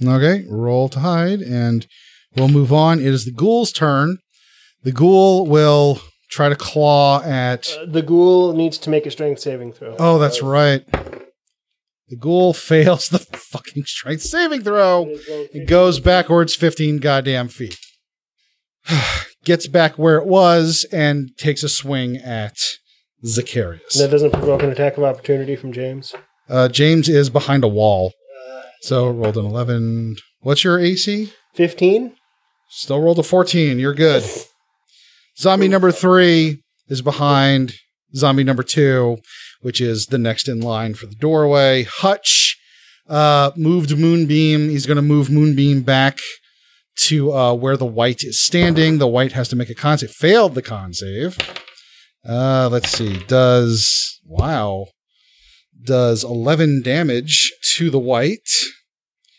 Okay. Roll to hide, and we'll move on. It is the ghoul's turn. The ghoul will try to claw at... the ghoul needs to make a strength saving throw. Oh, that's right. The ghoul fails the fucking strength saving throw and goes backwards 15 goddamn feet. Gets back where it was and takes a swing at Zacharias. That doesn't provoke an attack of opportunity from James? James is behind a wall. So rolled an 11. What's your AC? 15. Still rolled a 14. You're good. Zombie number 3 is behind zombie number 2, which is the next in line for the doorway. Hutch moved Moonbeam. He's going to move Moonbeam back to where the white is standing. The white has to make a con save. Failed the con save. Let's see. Does 11 damage to the white.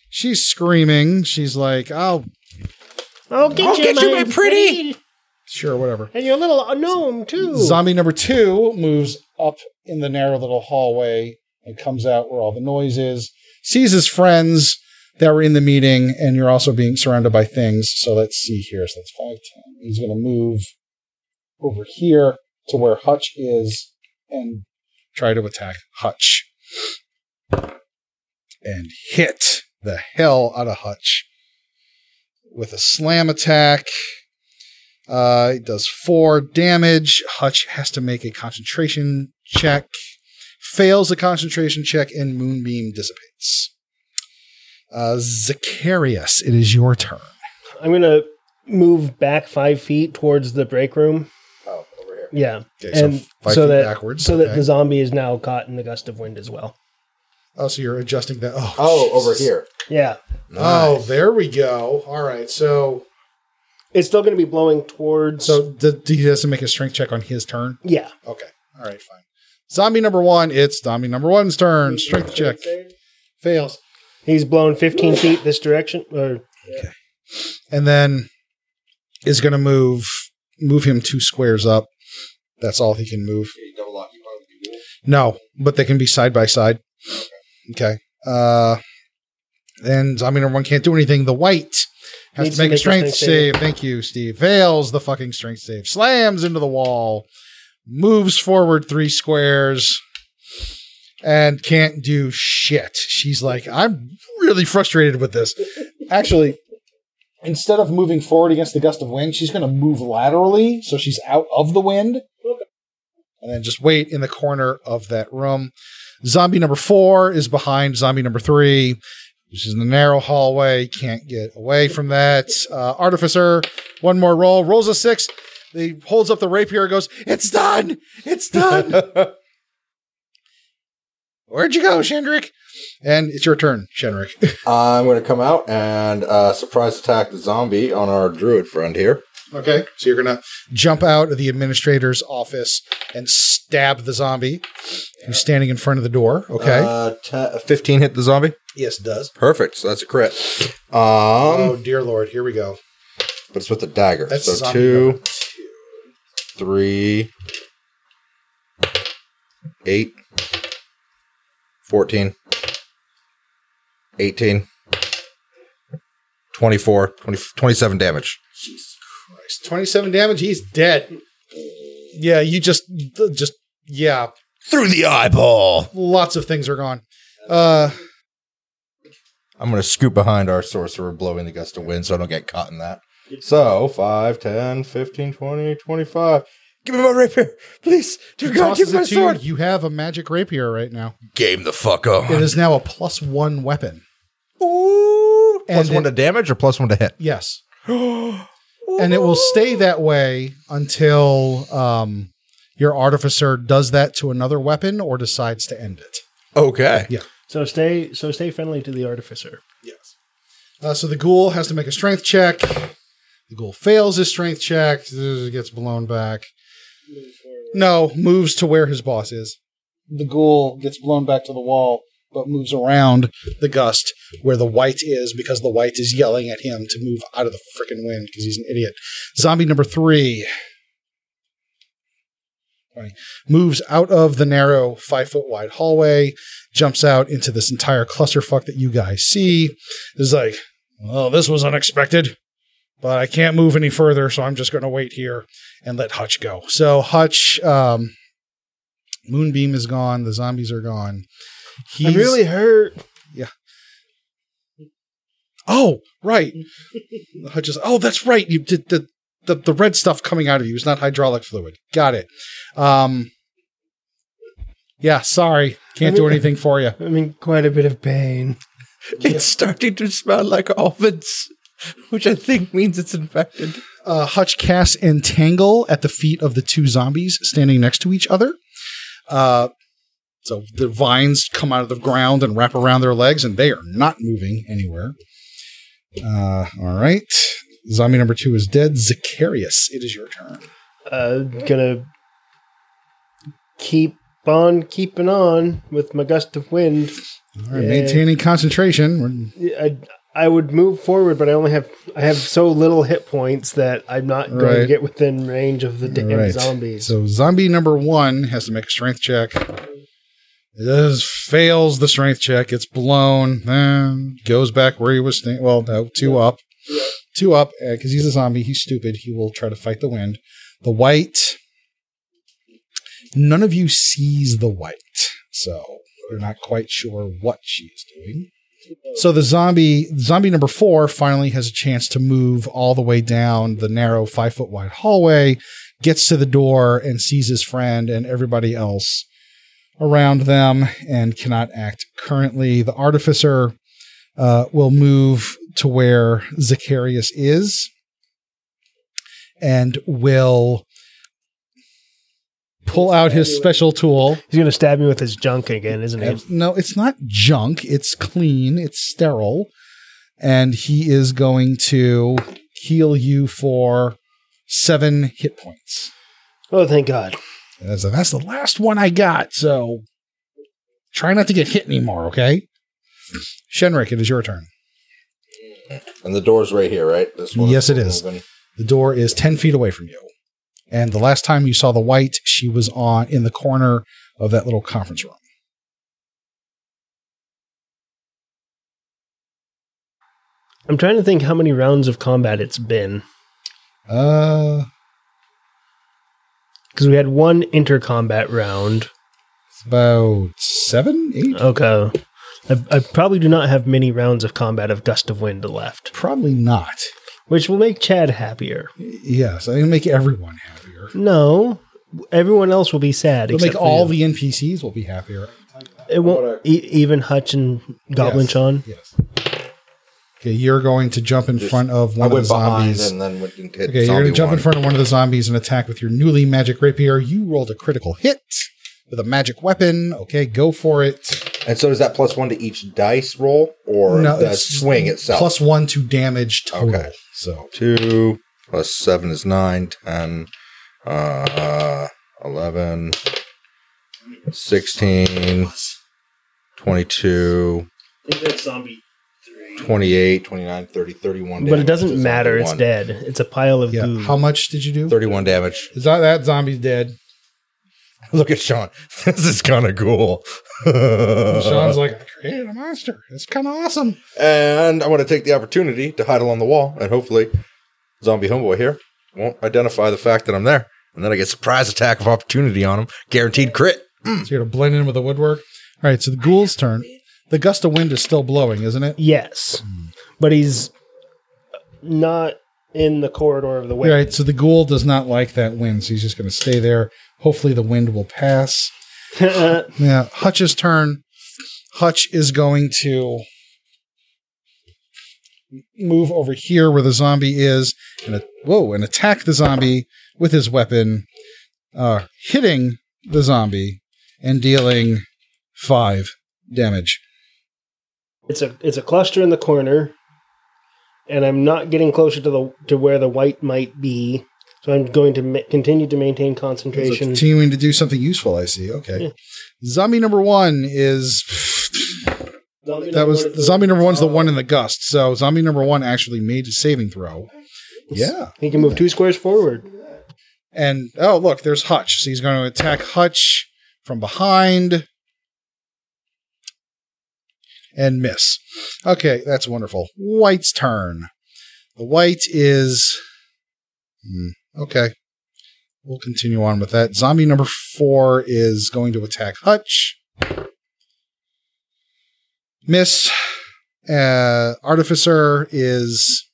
She's screaming. She's like, I'll get you, my pretty. Sure, whatever. And your little gnome, too. Zombie number 2 moves up in the narrow little hallway and comes out where all the noise is. Sees his friends that were in the meeting, and you're also being surrounded by things. So let's see here. So that's 5, 10. He's going to move over here to where Hutch is and try to attack Hutch. And hit the hell out of Hutch with a slam attack. It does 4 damage. Hutch has to make a concentration check. Fails the concentration check, and Moonbeam dissipates. Zacharias, it is your turn. I'm going to move back 5 feet towards the break room. Oh, over here. Yeah. Okay, and so 5 feet backwards. So that the zombie is now caught in the gust of wind as well. Oh, so you're adjusting that. Over here. Yeah. Nice. Oh, there we go. All right, so... It's still going to be blowing towards... So he has to make a strength check on his turn? Yeah. Okay. All right, fine. Zombie number 1, it's zombie number 1's turn. Strength check. Fails. He's blown 15 feet this direction. Okay. And then is going to move him 2 squares up. That's all he can move. No, but they can be side by side. Okay. Then zombie number 1 can't do anything. The white... Has to make a strength save. Thank you, Steve. Fails the fucking strength save. Slams into the wall. Moves forward 3 squares. And can't do shit. She's like, I'm really frustrated with this. Actually, instead of moving forward against the gust of wind, she's going to move laterally. So she's out of the wind. And then just wait in the corner of that room. Zombie number 4 is behind zombie number 3. Which is in the narrow hallway. Can't get away from that. Artificer, one more roll. Rolls a 6. He holds up the rapier and goes, it's done! It's done! Where'd you go, Shendrick? And it's your turn, Shendrick. I'm going to come out and surprise attack the zombie on our druid friend here. Okay, so you're going to jump out of the administrator's office and stab the zombie who's standing in front of the door. Okay. 15 hit the zombie? Yes, it does. Perfect. So that's a crit. Oh, dear Lord. Here we go. But it's with the dagger. That's so 2, 3, 8, 14, 18, 24, 27 damage. Jesus Christ. 27 damage? He's dead. Yeah, you just through the eyeball. Lots of things are gone. I'm going to scoot behind our sorcerer blowing the gust of wind so I don't get caught in that. So, 5, 10, 15, 20, 25. Give me my rapier. Please. Dear God, give me my sword. You have a magic rapier right now. Game the fuck on. It is now a +1 weapon. Ooh. +1 to damage or +1 to hit? Yes. And it will stay that way until your artificer does that to another weapon or decides to end it. Okay. Yeah. So stay friendly to the artificer. Yes. So the ghoul has to make a strength check. The ghoul fails his strength check. Gets blown back. Moves to where his boss is. The ghoul gets blown back to the wall, but moves around the gust where the white is because the white is yelling at him to move out of the frickin' wind because he's an idiot. Zombie number 3 moves out of the narrow 5-foot wide hallway, jumps out into this entire clusterfuck that you guys see. Is like, well, this was unexpected, but I can't move any further, so I'm just going to wait here and let Hutch go. So Hutch, Moonbeam is gone. The zombies are gone. I'm really hurt. Yeah. Oh, right. Hutch is, oh, that's right. You did the red stuff coming out of you is not hydraulic fluid. Got it. Yeah, sorry. Can't do anything for you. I'm in quite a bit of pain. It's starting to smell like almonds, which I think means it's infected. Hutch casts Entangle at the feet of the two zombies standing next to each other. So the vines come out of the ground and wrap around their legs, and they are not moving anywhere. All right. Zombie number 2 is dead. Zacharias, it is your turn. Gonna keep on keeping on with my gust of wind. All right, maintaining concentration. I would move forward, but I have so little hit points that I'm not going to get within range of the damn zombies. So zombie number 1 has to make a strength check. It fails the strength check. It's blown. Goes back where he was staying. Well, no, 2 up. 2 up, because he's a zombie. He's stupid. He will try to fight the wind. The white. None of you sees the white, so you're not quite sure what she is doing. So the zombie number 4 finally has a chance to move all the way down the narrow 5-foot wide hallway, gets to the door and sees his friend and everybody else around them and cannot act currently. The artificer will move to where Zacharias is and will pull out his special tool. He's going to stab me with his junk again, isn't he? No, it's not junk. It's clean. It's sterile. And he is going to heal you for 7 hit points. Oh, thank God. That's the last one I got, so try not to get hit anymore, okay? Shendrick, it is your turn. And the door's right here, right? This one. Yes, it is. The door is 10 feet away from you. And the last time you saw the white, she was in the corner of that little conference room. I'm trying to think how many rounds of combat it's been. Because we had one intercombat round. It's about 7, 8. Okay. I probably do not have many rounds of combat of Gust of Wind left. Probably not. Which will make Chad happier. Yes, it'll make everyone happier. No, everyone else will be sad. It'll make all the NPCs will be happier. It won't, even Hutch and Goblin Sean. Yes. Okay, you're going to jump in front of one of the zombies. And then okay, you're going to jump in front of one of the zombies and attack with your newly magic rapier. You rolled a critical hit with a magic weapon. Okay, go for it. And so is that +1 to each dice roll or the swing itself? +1 to damage total. Okay. So 2 plus 7 is 9, 10, 11, 16, 22, 28, 29, 30, 31 damage. But it doesn't matter. It's dead. It's a pile of goo. How much did you do? 31 damage. Is that zombie's dead? Look at Sean. This is kind of cool. Sean's like, I created a monster. It's kind of awesome. And I want to take the opportunity to hide along the wall, and hopefully zombie homeboy here won't identify the fact that I'm there. And then I get surprise attack of opportunity on him. Guaranteed crit. So you're going to blend in with the woodwork. All right, so the ghoul's turn. The gust of wind is still blowing, isn't it? Yes. But he's not in the corridor of the wind. Right, so the ghoul does not like that wind, so he's just going to stay there. Hopefully the wind will pass. Yeah, Hutch's turn. Hutch is going to move over here where the zombie is and attack the zombie with his weapon, hitting the zombie and dealing 5 damage. It's a cluster in the corner, and I'm not getting closer to where the white might be. So I'm going to continue to maintain concentration. Continuing to do something useful, I see. Okay. Yeah. Zombie number 1 is... Zombie number 1's the one in the gust. So zombie number 1 actually made a saving throw. Yeah. He can move 2 squares forward. And, oh, look, there's Hutch. So he's going to attack Hutch from behind. And miss. Okay, that's wonderful. White's turn. The white is... Okay, we'll continue on with that. Zombie number 4 is going to attack Hutch. Miss Artificer is,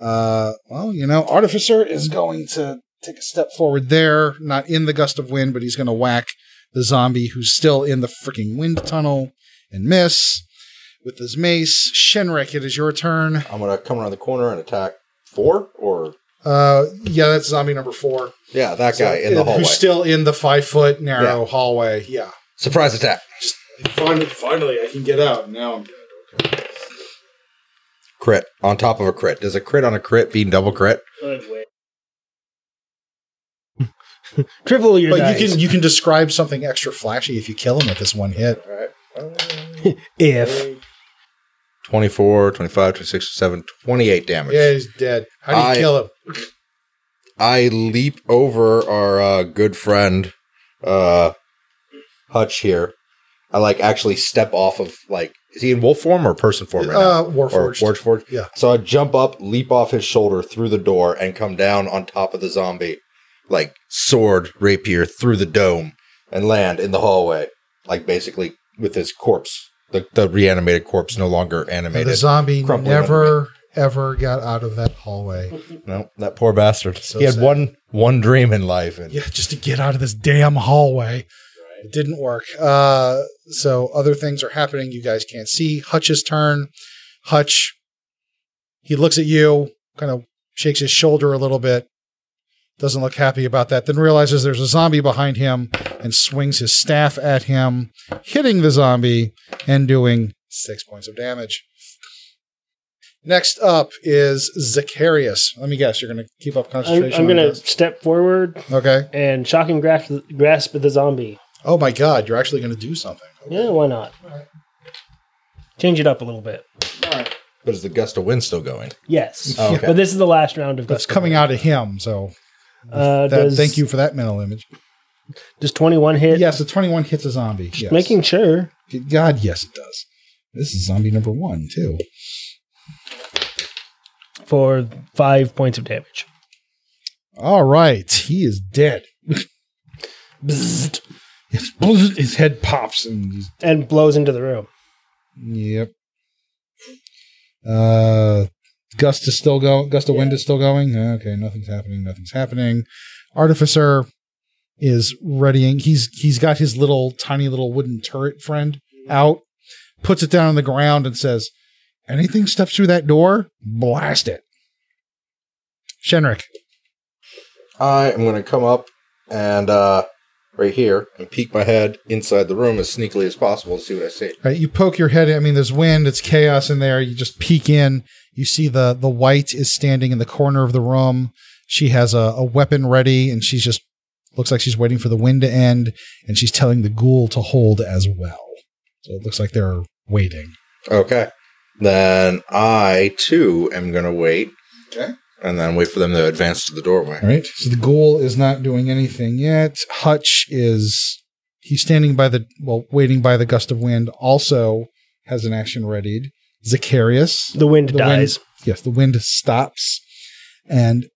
Artificer is going to take a step forward there, not in the gust of wind, but he's going to whack the zombie who's still in the freaking wind tunnel and miss with his mace. Shenrik, it is your turn. I'm going to come around the corner and attack 4 or... yeah, that's zombie number 4. Yeah, that guy in the hallway. Who's still in the 5-foot narrow hallway. Yeah. Surprise attack. Just, finally, I can get out. Now I'm dead. Okay. Crit on top of a crit. Does a crit on a crit mean double crit? Good way. Triple your dice. But you can describe something extra flashy if you kill him with this one hit. All right. If 24, 25, 26, 27, 28 damage. Yeah, he's dead. How do you kill him? I leap over our good friend Hutch here. I actually step off of is he in wolf form or person form right now? Warforged. Or Warforged. Yeah. So I jump up, leap off his shoulder through the door, and come down on top of the zombie, sword rapier through the dome, and land in the hallway, basically with his corpse. The reanimated corpse, no longer animated. And the zombie never, ever got out of that hallway. No, that poor bastard. So he had sad. one dream in life. Just to get out of this damn hallway. Right. It didn't work. So other things are happening you guys can't see. Hutch's turn. Hutch, he looks at you, kind of shakes his shoulder a little bit, doesn't look happy about that, then realizes there's a zombie behind him and swings his staff at him, hitting the zombie and doing 6 points of damage. Next up is Zacharias. Let me guess, you're going to keep up concentration. I'm going to step forward and shocking grasp the zombie. Oh my God, you're actually going to do something. Okay. Yeah, why not? All right. Change it up a little bit. All right. But is the gust of wind still going? Yes. Oh, okay. But this is the last round of gust. It's coming out of him, so... thank you for that mental image. Does 21 hit? Yes, the 21 hits a zombie. Yes. Making sure. God, yes, it does. This is zombie number 1, too. For 5 points of damage. All right. He is dead. Bzzzt. His head pops. And blows into the room. Yep. Gust is still going. Gust of wind is still going. Okay, nothing's happening. Artificer is readying. He's got his tiny little wooden turret friend out, puts it down on the ground and says, "Anything steps through that door, blast it." Shenrik, I am going to come up and right here and peek my head inside the room as sneakily as possible to see what I see. Right, you poke your head in. I mean, there's wind. It's chaos in there. You just peek in. You see the white is standing in the corner of the room. She has a weapon ready, and she's just looks like she's waiting for the wind to end, and she's telling the ghoul to hold as well. So it looks like they're waiting. Okay. Then I, too, am going to wait. Okay. And then wait for them to advance to the doorway. All right. So the ghoul is not doing anything yet. Hutch is... He's standing by waiting by the gust of wind. Also has an action readied. Zacharias. The wind dies. The wind stops. And,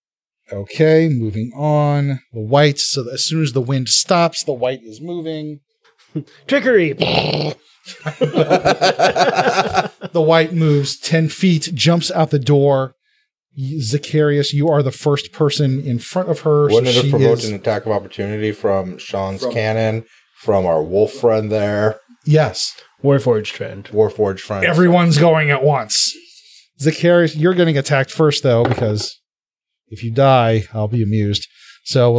moving on. The white. So as soon as the wind stops, the white is moving. Trickery! The white moves 10 feet, jumps out the door. Zacharias, you are the first person in front of her. Wouldn't it have provoked an attack of opportunity from Sean's cannon, from our wolf friend there? Yes. Warforged friend. Everyone's going at once. Zacharias, you're getting attacked first, though, because if you die, I'll be amused. So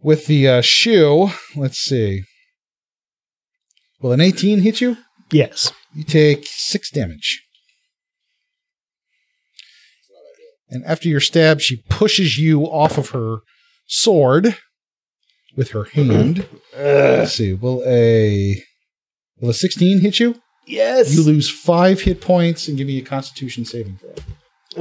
with the shoe, let's see. Will an 18 hit you? Yes. You take 6 damage. And after your stab, she pushes you off of her sword with her hand. Let's see. Will a 16 hit you? Yes. You lose 5 hit points and give me a Constitution saving throw.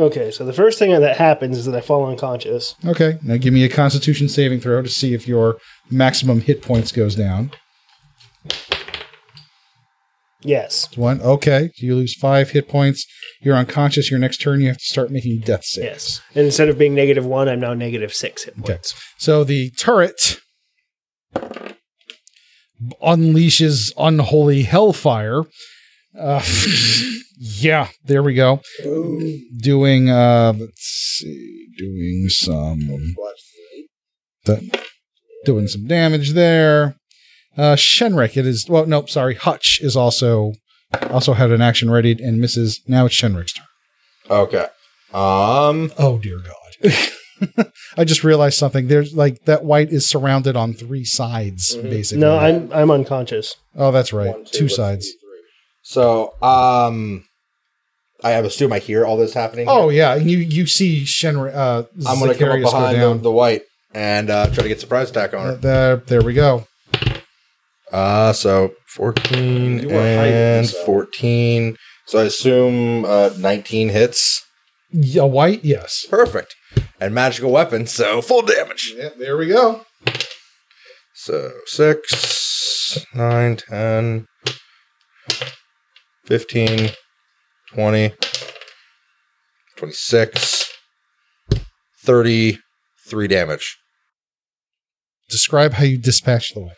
Okay, so the first thing that happens is that I fall unconscious. Okay, now give me a Constitution saving throw to see if your maximum hit points goes down. Yes. 1. Okay. So you lose 5 hit points. You're unconscious. Your next turn, you have to start making death saves. Yes. And instead of being -1, I'm now -6 hit points. So the turret unleashes unholy hellfire. Yeah, there we go. Boom. Doing, let's see, doing some, doing some damage there. Shendrick, it is, well, nope, sorry. Hutch is also had an action readied and misses. Now it's Shenrick's turn. Okay. Oh, dear God. I just realized something. There's like that white is surrounded on three sides, mm-hmm. basically. No, I'm unconscious. Oh, that's right. One, two sides. Three. So, I assume I hear all this happening. Oh, yeah. And you see Shenrick. I'm going to come up behind the white and try to get surprise attack on her. There we go. So 14 and 14. So I assume 19 hits. Yeah, white, yes. Perfect. And magical weapon, so full damage. Yeah, there we go. So 6, 9, 10, 15, 20, 26, 33 damage. Describe how you dispatch the white.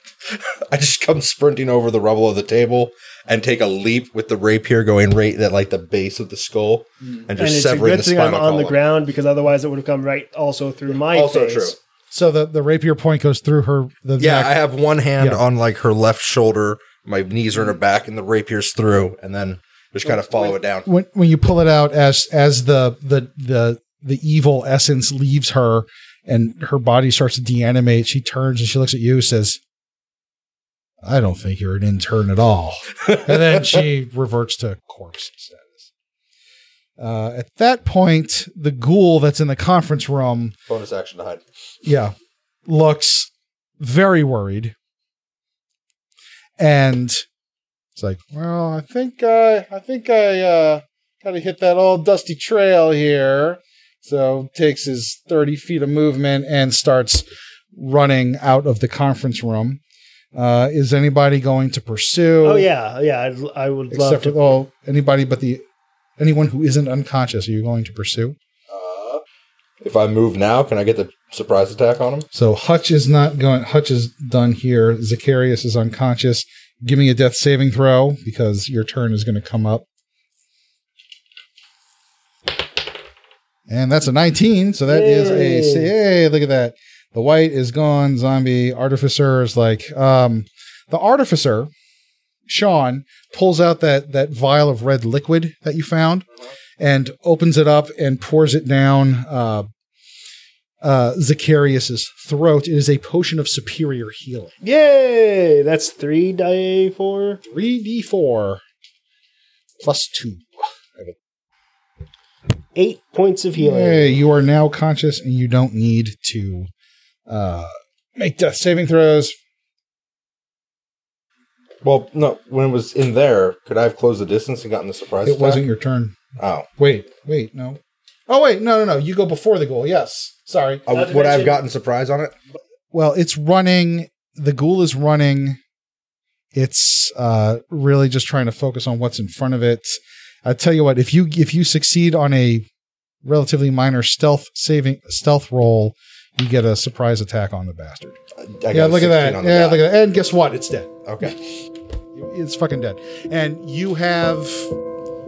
I just come sprinting over the rubble of the table and take a leap with the rapier going right at like the base of the skull and just severing the spinal column. And it's a good thing I'm on the ground because otherwise it would have come right also through my face. Also true. So the rapier point goes through her. Yeah, I have one hand on like her left shoulder. My knees are in her back and the rapier's through and then just kind of follow it down. When you pull it out as the evil essence leaves her, and her body starts to deanimate. She turns and she looks at you and says, I don't think you're an intern at all. And then she reverts to corpse status. At that point, the ghoul that's in the conference room. Bonus action to hide. Yeah. Looks very worried. And it's like, well, I think I kind of hit that old dusty trail here. So takes his 30 feet of movement and starts running out of the conference room. Is anybody going to pursue? Oh, yeah. Yeah, I would love to. Except for anybody but anyone who isn't unconscious. Are you going to pursue? If I move now, can I get the surprise attack on him? So Hutch is not going. Hutch is done here. Zacharias is unconscious. Give me a death saving throw because your turn is going to come up. And that's a 19, so that is a... Hey, look at that. The white is gone. Zombie artificer is like... the artificer, Sean, pulls out that vial of red liquid that you found and opens it up and pours it down Zacharias' throat. It is a potion of superior healing. Yay! That's 3d4? 3d4 plus 2. 8 points of healing. Hey, you are now conscious and you don't need to make death saving throws. Well, no, when it was in there, could I have closed the distance and gotten the surprise attack? It wasn't your turn. Oh. Wait, no. Oh, wait, no. You go before the ghoul, yes. Sorry. Would I have gotten surprise on it? Well, it's running. The ghoul is running. It's really just trying to focus on what's in front of it. I tell you what, if you succeed on a relatively minor stealth roll, you get a surprise attack on the bastard. Yeah, look at that. Yeah, look at that. And guess what? It's dead. Okay, it's fucking dead. And you have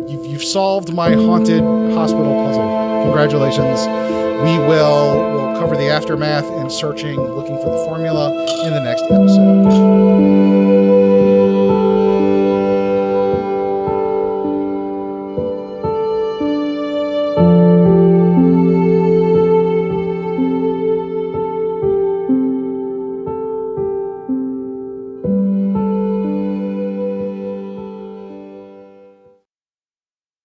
you've solved my haunted hospital puzzle. Congratulations. We will cover the aftermath and searching, looking for the formula in the next episode.